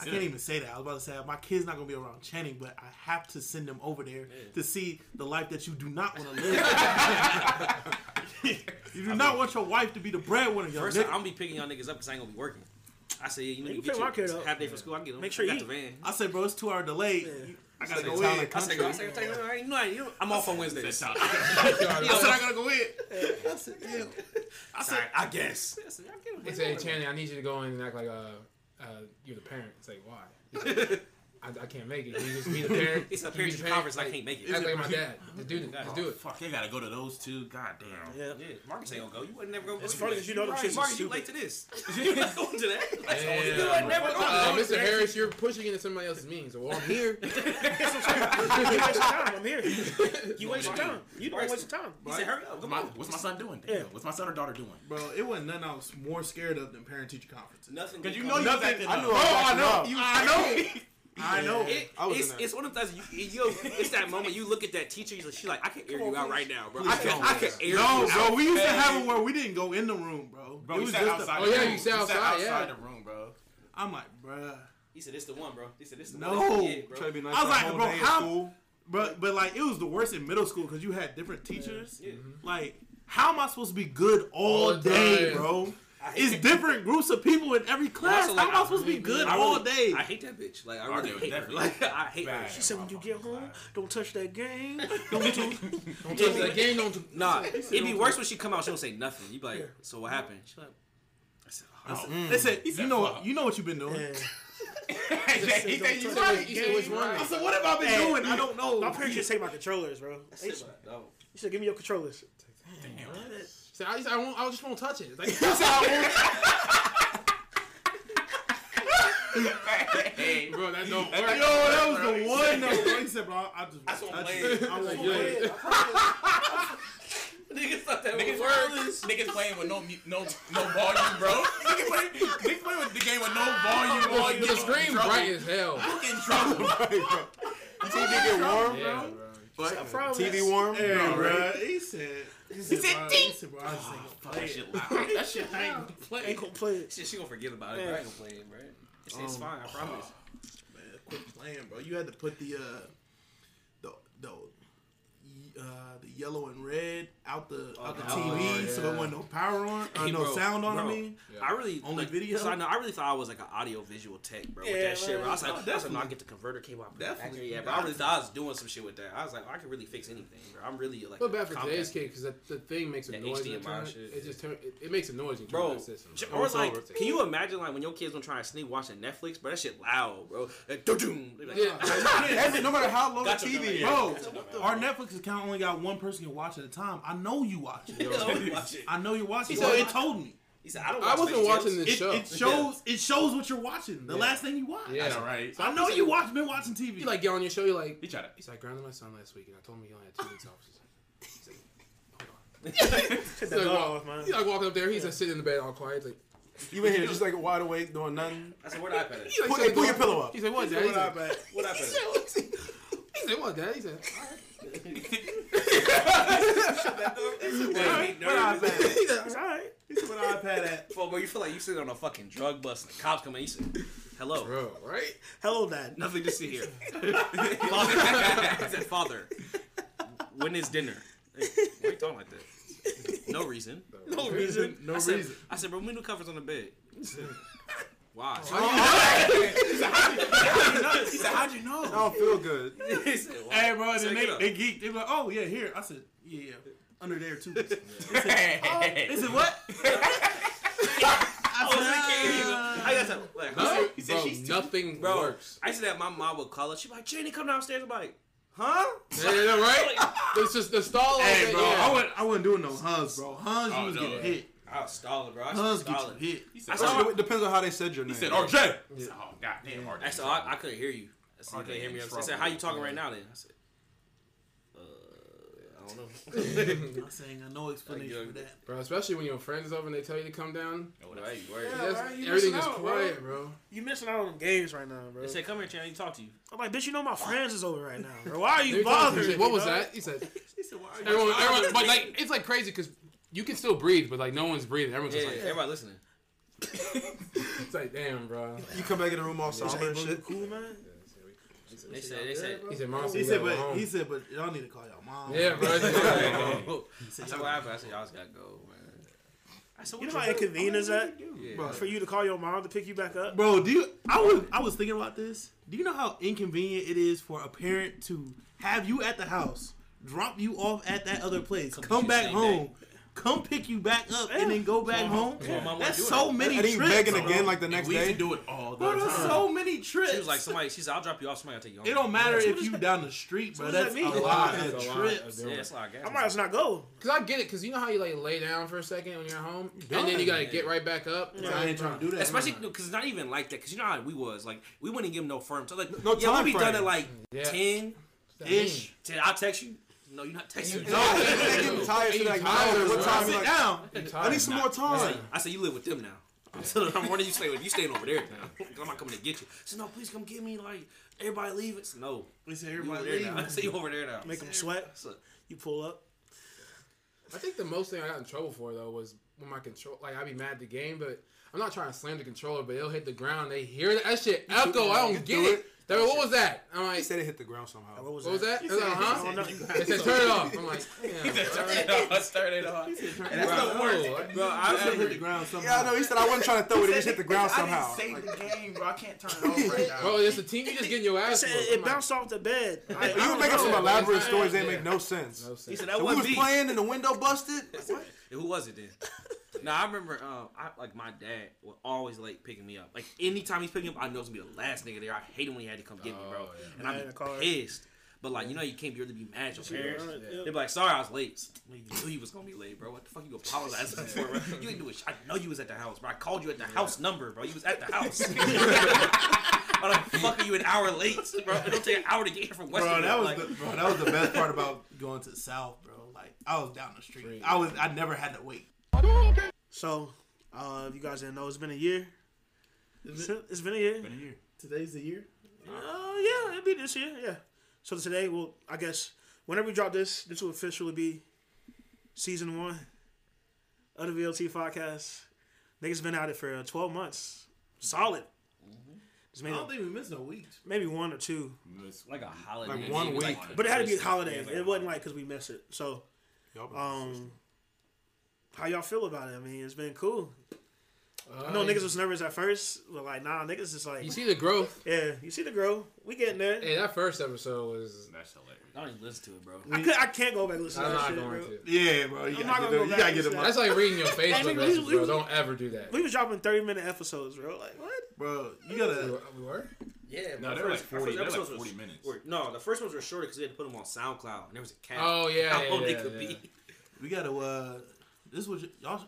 I can't even say that. I was about to say my kid's not gonna be around Channing, but I have to send them over there yeah. to see the life that you do not want to live. You do I not mean, want your wife to be the breadwinner. First, I'm gonna be picking y'all niggas up because I ain't gonna be working. I say, yeah, you need to get pick your half day from school. I get them. Make sure I got you the van. I say, bro, it's two hour delay. Yeah. You, I gotta I go in. I say, I say, I ain't know. I'm off on Wednesday. I said, I gotta go in. I said, damn. I said, I guess. They say, Channing, I need you to go in and act like a. Uh, you're the parent. It's like, why? It's like, I, I can't make it. You just be the parent. It's a parent conference. Like, I can't make it. That's like my dad. Just do it. Just oh, do it. Fuck, they gotta go to those two. God damn. Yeah. yeah. Marcus ain't gonna go. You wouldn't never go. It's funny because you know the shit's stupid. Marcus, you late to this. You're not going to that. Like, You know, I never know. Uh, Mister Harris, you're pushing into somebody else's means. Well, I'm here. That's what I'm saying. You waste your time. I'm here. You waste your time. You don't waste your time. He said, hurry up. My, what's my son doing? Damn. What's my son or daughter doing? Bro, it wasn't nothing I was more scared of than parent-teacher conferences. Nothing. Because you know you nothing. I know. Oh, I know. I know. I know. It, I it's it's one of those. You, you, it's that moment you look at that teacher. You're like, she's like, I can air on, you out right now, bro. I can, I can air no, you out. No, bro. We used to have it where we didn't go in the room, bro. Bro, it was just outside. The, oh yeah, you sat outside. Outside yeah. the room, bro. I'm like, bro. He said, "It's the one, bro." He said, "It's the no. one." No, nice I was like, bro, how? But but like, it was the worst in middle school because you had different teachers. Yeah. Yeah. Like, how am I supposed to be good all, all day, time. bro? It's different groups of people in every class. How am I supposed to be good all day? I hate that bitch. Like, I really hate her. Like, I hate her. She said, when you get home, don't touch that game. Don't touch that game. Don't. Nah, it'd be worse when she come out. She don't say nothing. You be like, so what happened? She like, I said, they said, you know what, you know what you've been doing. He said, you right. He said, what's wrong? I said, what have I been doing? I don't know. My parents just take my controllers, bro. He said, give me your controllers. Damn. So I, just, I, won't, I just won't touch it. Like, that's how I won't. Hey, bro, that don't work. Yo, that was the one. No, bro, he said, bro, I just won't touch it. I won't play it. Niggas thought that was worthless. Niggas playing with no no no volume, bro. Niggas playing, niggas playing with the game with no volume. All the screen bright as hell. Look in trouble, bro. T V get warm, bro. But T V warm, bro. He said. He said, he said, bro, I just ain't gonna play it. That shit I ain't gonna play it. Ain't gonna play it. Shit, she gonna forget about it, bro. I ain't gonna play it, bro. It's, um, it's fine, I promise. Oh, man, quit playing, bro. You had to put the, uh, the, the, uh, the yellow and red out the, oh, out the oh, T V yeah. so there wasn't no power on, uh, hey, no bro, sound on, bro. I mean. Yeah. I really, Only like, video? So I, know, I really thought I was like an audio visual tech, bro, yeah, with that like, shit, bro. I was like, that's when I get the converter cable out. Definitely. Yeah, but I really thought I was doing some shit with that. I was like, I can really fix anything, bro. I'm really like. But bad for today's kid, because the thing makes a noise. It just turn, it, it makes a noise in your system. Or it's like, can you imagine like when your kids don't try to sneak watching Netflix, bro? That shit loud, bro. Like, yeah. No matter how low the T V, bro. Our Netflix account only got one person can watch at a time. I know you watch it. I know you watch it. So it told me. He said, I don't watch I wasn't watching this it, show. It shows yeah. it shows what you're watching. The yeah. last thing you watch. Yeah, that's right. So I know you watch been watching T V. You like get on your show, you're like he tried to he's like grounded my son last week and I told him he only had two weeks off. He's like, hold on. He's like, walk, off, he's like walking up there, he's yeah. like sitting in the bed all quiet, he's like you in here just like wide awake doing nothing. I said, where the iPad at? He's like, pull, pull your pillow up. He said, what dad? What iPad? What iPad? He said, what dad? He said, shut that door. He said, all right. He said, what iPad at? Well, bro, you feel like you sitting on a fucking drug bus and the cops come in. You say, hello. Bro, right? Hello, Dad. Nothing to see here. Father. He said, Father, when is dinner? Hey, why are you talking like that? No reason. No reason. No reason. I said, reason. I said bro, window covers on the bed. Why? Wow. Oh, he said, how'd you know? He said, how'd you know? I don't feel good. He said, wow. Hey, bro, then they, they geeked. They were like, oh, yeah, here. I said, yeah, yeah. Under there, too. They said, oh. They said, what? I said, like, no, he said, bro, she's nothing bro, works. I said that my mom would call us. She'd be like, Jenny, come downstairs. I'm like, huh? Yeah, yeah, right? It's just the stall. Hey, bro, yeah. I, wasn't, I wasn't doing no huns, bro. Huns, oh, you was no, getting yeah. hit. I was stalling, bro. I was stalling. Hit. He said, oh, it depends on how they said your name. He said, R J. Yeah. I said, oh, God damn, R J. I said, I, I couldn't hear you. I said, you couldn't hear me. I said, how you talking right now, then? I said, uh, I don't know. I'm not saying I know explanation for that. Bro, especially when your friend's over and they tell you to come down. Oh, that ain't worried. Yeah, right? Everything is quiet, bro. bro. You missing out on games right now, bro. They said, come here, Chad. I need to talk to you. I'm like, bitch, you know my friends is over right now, bro. Why are you bothering? What was that? He said, he said, why are you bothering? But, like, it's, like, crazy because... You can still breathe, but like no one's breathing. Everyone's yeah, just like yeah, everybody listening. It's like damn, bro. You come back in the room all somber and shit. Cool, man. They said, they said, he said, mom. He said, but he said, but y'all need to call y'all mom. Yeah, bro. He said, y'all gotta go, man. I said, you know how inconvenient is that, bro? For you to call your mom to pick you back up, bro. Do you? I was, I was thinking about this. Do you know how inconvenient it is for a parent to have you at the house, drop you off at that other place, come back home. Come pick you back up and then go back home. Yeah. That's so many trips. And then begging again like the next day. We used to do it all all the bro, time. There's so many trips. She was like, somebody, she said, I'll drop you off, somebody I'll take you home. It don't matter if you down the street, bro. That's a lot of trips. Yeah, that's a lot of gas. I might as well not go. Because I get it, because you know how you like lay down for a second when you're at home? And then you got to get right back up? Yeah, I ain't trying to do that. Especially, because it's not even like that. Because you know how we was. Like, we wouldn't give him no firm. So, like, yeah, let me done at like ten-ish. I'll text you. No, you're not texting. No, they're getting tired. You're like, what time? Sit down. I need some more time. I said, you live with them now. So I'm wondering, you stay with you staying over there now. I'm not coming to get you. I said, no, please come get me. Like, everybody leave. It's no. We said, everybody leave. I said, you over there now. Make them sweat. So you pull up. I think the most thing I got in trouble for, though, was when my control, like, I'd be mad at the game, but I'm not trying to slam the controller, but it'll hit the ground. They hear that, that shit. Echo, I don't get it. They were, what was that? I'm like, he said it hit the ground somehow. What was that? What was that? He said, like, huh? They said, turn it off. I'm like, he said, turn it off. I started it off. He said, turn it off. That's the word. Bro, I said hit the ground somehow. Yeah, I know. He said, I wasn't trying to throw it. It just hit the ground somehow. I didn't save the game, bro. I can't turn it off right now. Bro, it's the team. You just getting your ass. It bounced off the bed. You were making some elaborate stories that make no sense. No sense. He said, that wasn't me. We was playing and the window busted. What? Who was it then? No, I remember, um, I, like, my dad was always late picking me up. Like, anytime he's picking me up, I know it's going to be the last nigga there. I hate him when he had to come get me, bro. Oh, yeah. And I'd be pissed. But, like, you know, you can't really be mad at your parents. Yeah. They'd be like, sorry, I was late. Like, you knew you was going to be late, bro. What the fuck you going to apologize for, bro? You didn't do it. I know you was at the house, bro. I called you at the yeah. house number, bro. You was at the house. Why the fuck are you an hour late, bro? It'll take an hour to get here from Western. Bro, that was, like, the, bro, that was the best part about going to the South, bro. Like, I was down the street. Free. I was, I never had to wait. So, uh, if you guys didn't know, it's been a year. It's been, it's been a year. Been a year. Today's the year? Oh, uh, yeah, it'll be this year, yeah. So today, well, I guess, whenever we drop this, this will officially be season one of the B L T Podcast. Niggas been at it for uh, twelve months. Solid. Mm-hmm. I don't think we missed no weeks. Maybe one or two. Like a holiday. Like one week. Like, but it had to be a holiday. It, like it wasn't like because we missed it. So, um... how y'all feel about it? I mean, it's been cool. Uh, I know niggas was nervous at first, but like, nah, niggas just like... You see the growth. Yeah, you see the growth. We getting there. Hey, that first episode was... That's hilarious. I don't even listen to it, bro. I, could, I can't go back and listen to that shit, bro. I'm not going to. Yeah, bro. You got to get, get it. That's like reading your Facebook hey, messages, we, we, bro. We, don't ever do that. We was dropping thirty-minute episodes, bro. Like, what? Bro, you got to... We were? Yeah, no, there was forty. There was like forty minutes. No, the first ones were shorter because they had to put them on SoundCloud, and there was a cap. Oh, yeah, How old they could be. We got to... uh. This was y'all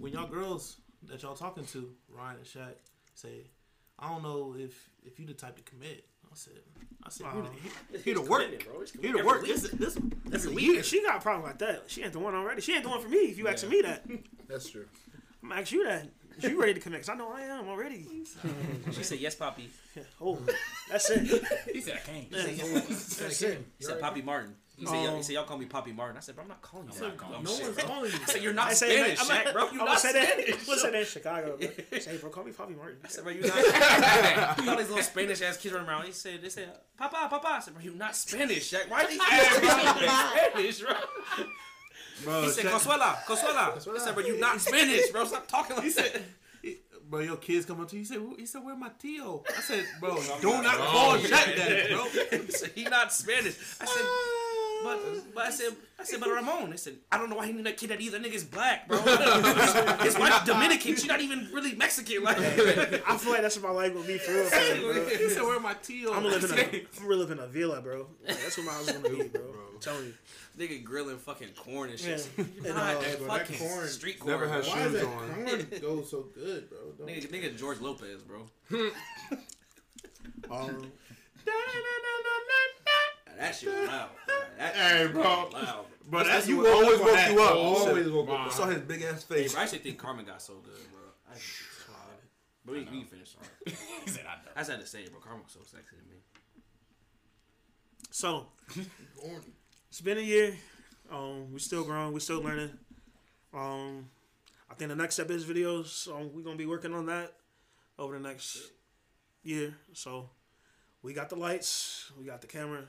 when y'all girls that y'all talking to, Ryan and Shaq, say, I don't know if if you the type to commit. I said, I said, wow. here, here to work, here to work. This this that's a week. She got a problem like that. She ain't the one already. She ain't the one for me. If you yeah. asking me that, that's true. I'm gonna ask you that. She ready to commit? Cause I know I am already. She said, yes, Poppy. Yeah. Oh, that's it. He said, I can't. Yeah. He said, oh, that's it. He said, Poppy Martin. He said, um, he said, y'all call me Poppy Martin. I said, bro, I'm not calling you that. No one's calling you. I said, you're not Spanish, Shaq, bro. You not Spanish. I'm going to say that in Chicago, bro. I said, bro, call me Poppy Martin. I said, bro, you not Spanish. All these little Spanish-ass kids running around. He said, they said, Papa, Papa. I said, bro, you not Spanish, Shaq. Why are these kids Spanish, bro? Bro, he said, Shaq. Consuela, Consuela. Consuela. I said, bro, you not Spanish, bro. Stop talking like he said, that. He, bro, your kids come up to you. He said, he said, where my tío? I said, bro, no, do not, not call Shaq that, bro. He said, he not Spanish. I said, But, but I said, I said, but Ramon, I said, I don't know why he knew that kid that either. Nigga's black, bro. His wife's Dominican. She's not even really Mexican. Like, I feel like that's what my life will be for real. He said, where are my teal? I'm going to live in a villa, bro. Like, that's what my house is going to be, bro. I'm telling you. Nigga grilling fucking corn and shit. Yeah. And, uh, hey, bro, fucking corn street corn. Never had why shoes on. Corn goes so good, bro. Don't nigga, nigga George Lopez, bro. um... That shit was loud. That hey, shit bro. Loud, bro. Bro, that you always woke you up. Always woke up. I saw his big ass face. Hey, bro, I actually think Carmen got so good, bro. I think it's so hard. But we can finish. He said, I know. I just had to say, bro, Carmen was so sexy to me. So, it's been a year. Um, we're still growing. We're still learning. Um, I think the next step is videos. Um, we're going to be working on that over the next year. So, we got the lights. We got the camera.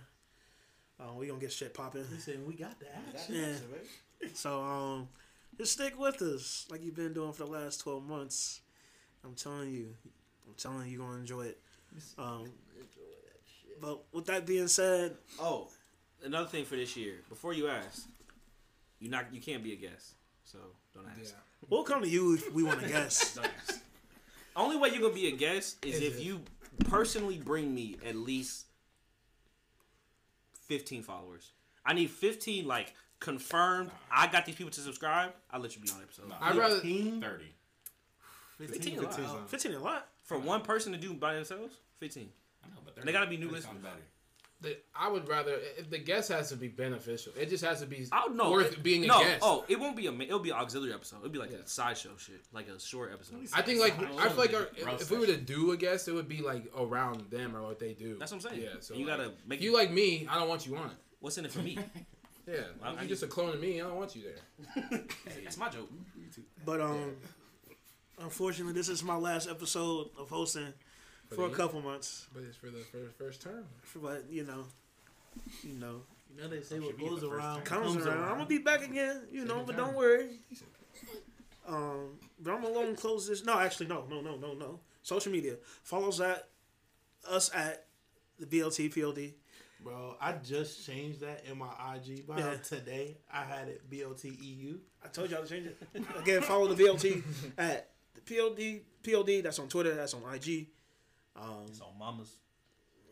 Um, we gonna get shit popping. He said we got the action. Yeah. Right? So um, just stick with us like you've been doing for the last twelve months. I'm telling you, I'm telling you, you're gonna enjoy it. Um, enjoy that shit. But with that being said, oh, another thing for this year. Before you ask, you not you can't be a guest, so don't ask. Yeah. We'll come to you if we want to guest. Don't ask. Only way you're gonna be a guest is, is if it? you personally bring me at least fifteen followers. I need fifteen like confirmed. I got these people to subscribe. I'll let you be on episode. No, I'd rather thirty. fifteen, fifteen, a lot. fifteen a lot for one person to do by themselves. Fifteen. I know, but they gotta be new listeners. The, I would rather if the guest has to be beneficial. It just has to be oh, no, worth it, being no, a guest. Oh, it won't be a. It'll be an auxiliary episode. It'll be like yeah. a sideshow shit, like a short episode. I think like I, I feel like our, if, if we were to do a guest, it would be like around them or what they do. That's what I'm saying. Yeah, so you like, gotta make. If you like me, I don't want you on it. What's in it for me? Yeah, well, you're just a clone of me. I don't want you there. Hey, that's my joke. But um, yeah. unfortunately, this is my last episode of hosting. For, for a couple months, but it's for the first, first term. But you know, you know, you know they say what goes around comes around. around. I'm gonna be back again, you know. But don't worry. Um, but I'm gonna close this. No, actually, no, no, no, no, no. Social media follows at us at the B L T P O D. Bro, I just changed that in my I G bio yeah. today. I had it B L T E U. I told y'all to change it again. Follow the B L T at the P O D P O D. That's on Twitter. That's on I G. Um, it's on mamas.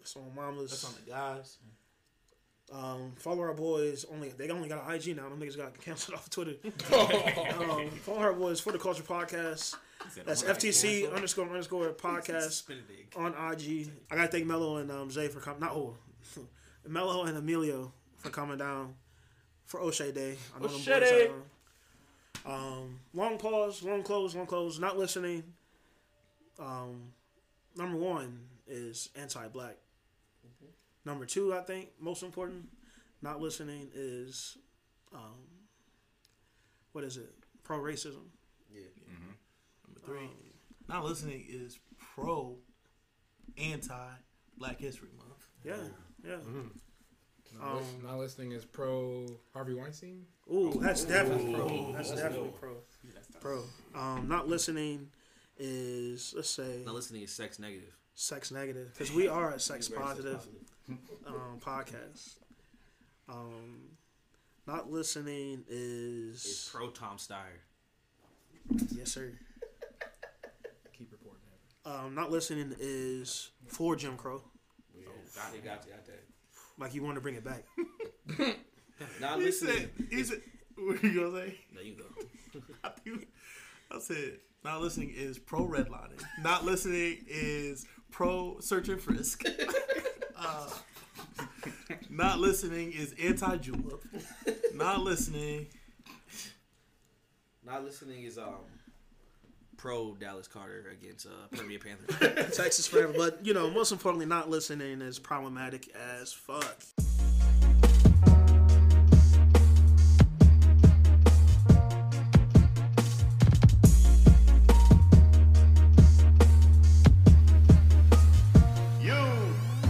It's on mamas. It's on the guys. Um, follow our boys. Only they only got an I G now. Them niggas got canceled off of Twitter. um, follow our boys for the culture podcast. That That's F T C underscore underscore podcast on I G. I gotta thank Melo and um, Zay for coming. Not oh, Melo and Emilio for coming down for O'Shea Day. I know O'Shea them boys Day. Um, long pause, long close, long close. Not listening. Um. Number one is anti-black. Mm-hmm. Number two, I think, most important, not listening is, um, what is it? Pro-racism. Yeah. Mm-hmm. Number three, um, not listening is pro-anti-Black History Month. Yeah, yeah. Mm-hmm. Um, not listening is pro-Harvey Weinstein. Ooh, that's definitely pro. Ooh, that's, that's definitely dope. pro. Yeah, that's pro. Um, not listening is, let's say... Not listening is sex negative. Sex negative. Because we are a sex positive, sex positive. um, podcast. Um, not listening is... It's pro Tom Steyer. Yes, sir. Keep reporting that. Um, not listening is for Jim Crow. Yeah. Oh, got it, got it, got that. Like you want to bring it back. Not listening. Is it... What are you going to say? There you go. I think, that's it. Not listening is pro redlining. Not listening is pro search and frisk. Uh, not listening is anti julep. Not listening. Not listening is um pro Dallas Carter against uh, Premier Panthers. Texas forever, but you know most importantly, not listening is problematic as fuck.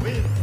Win.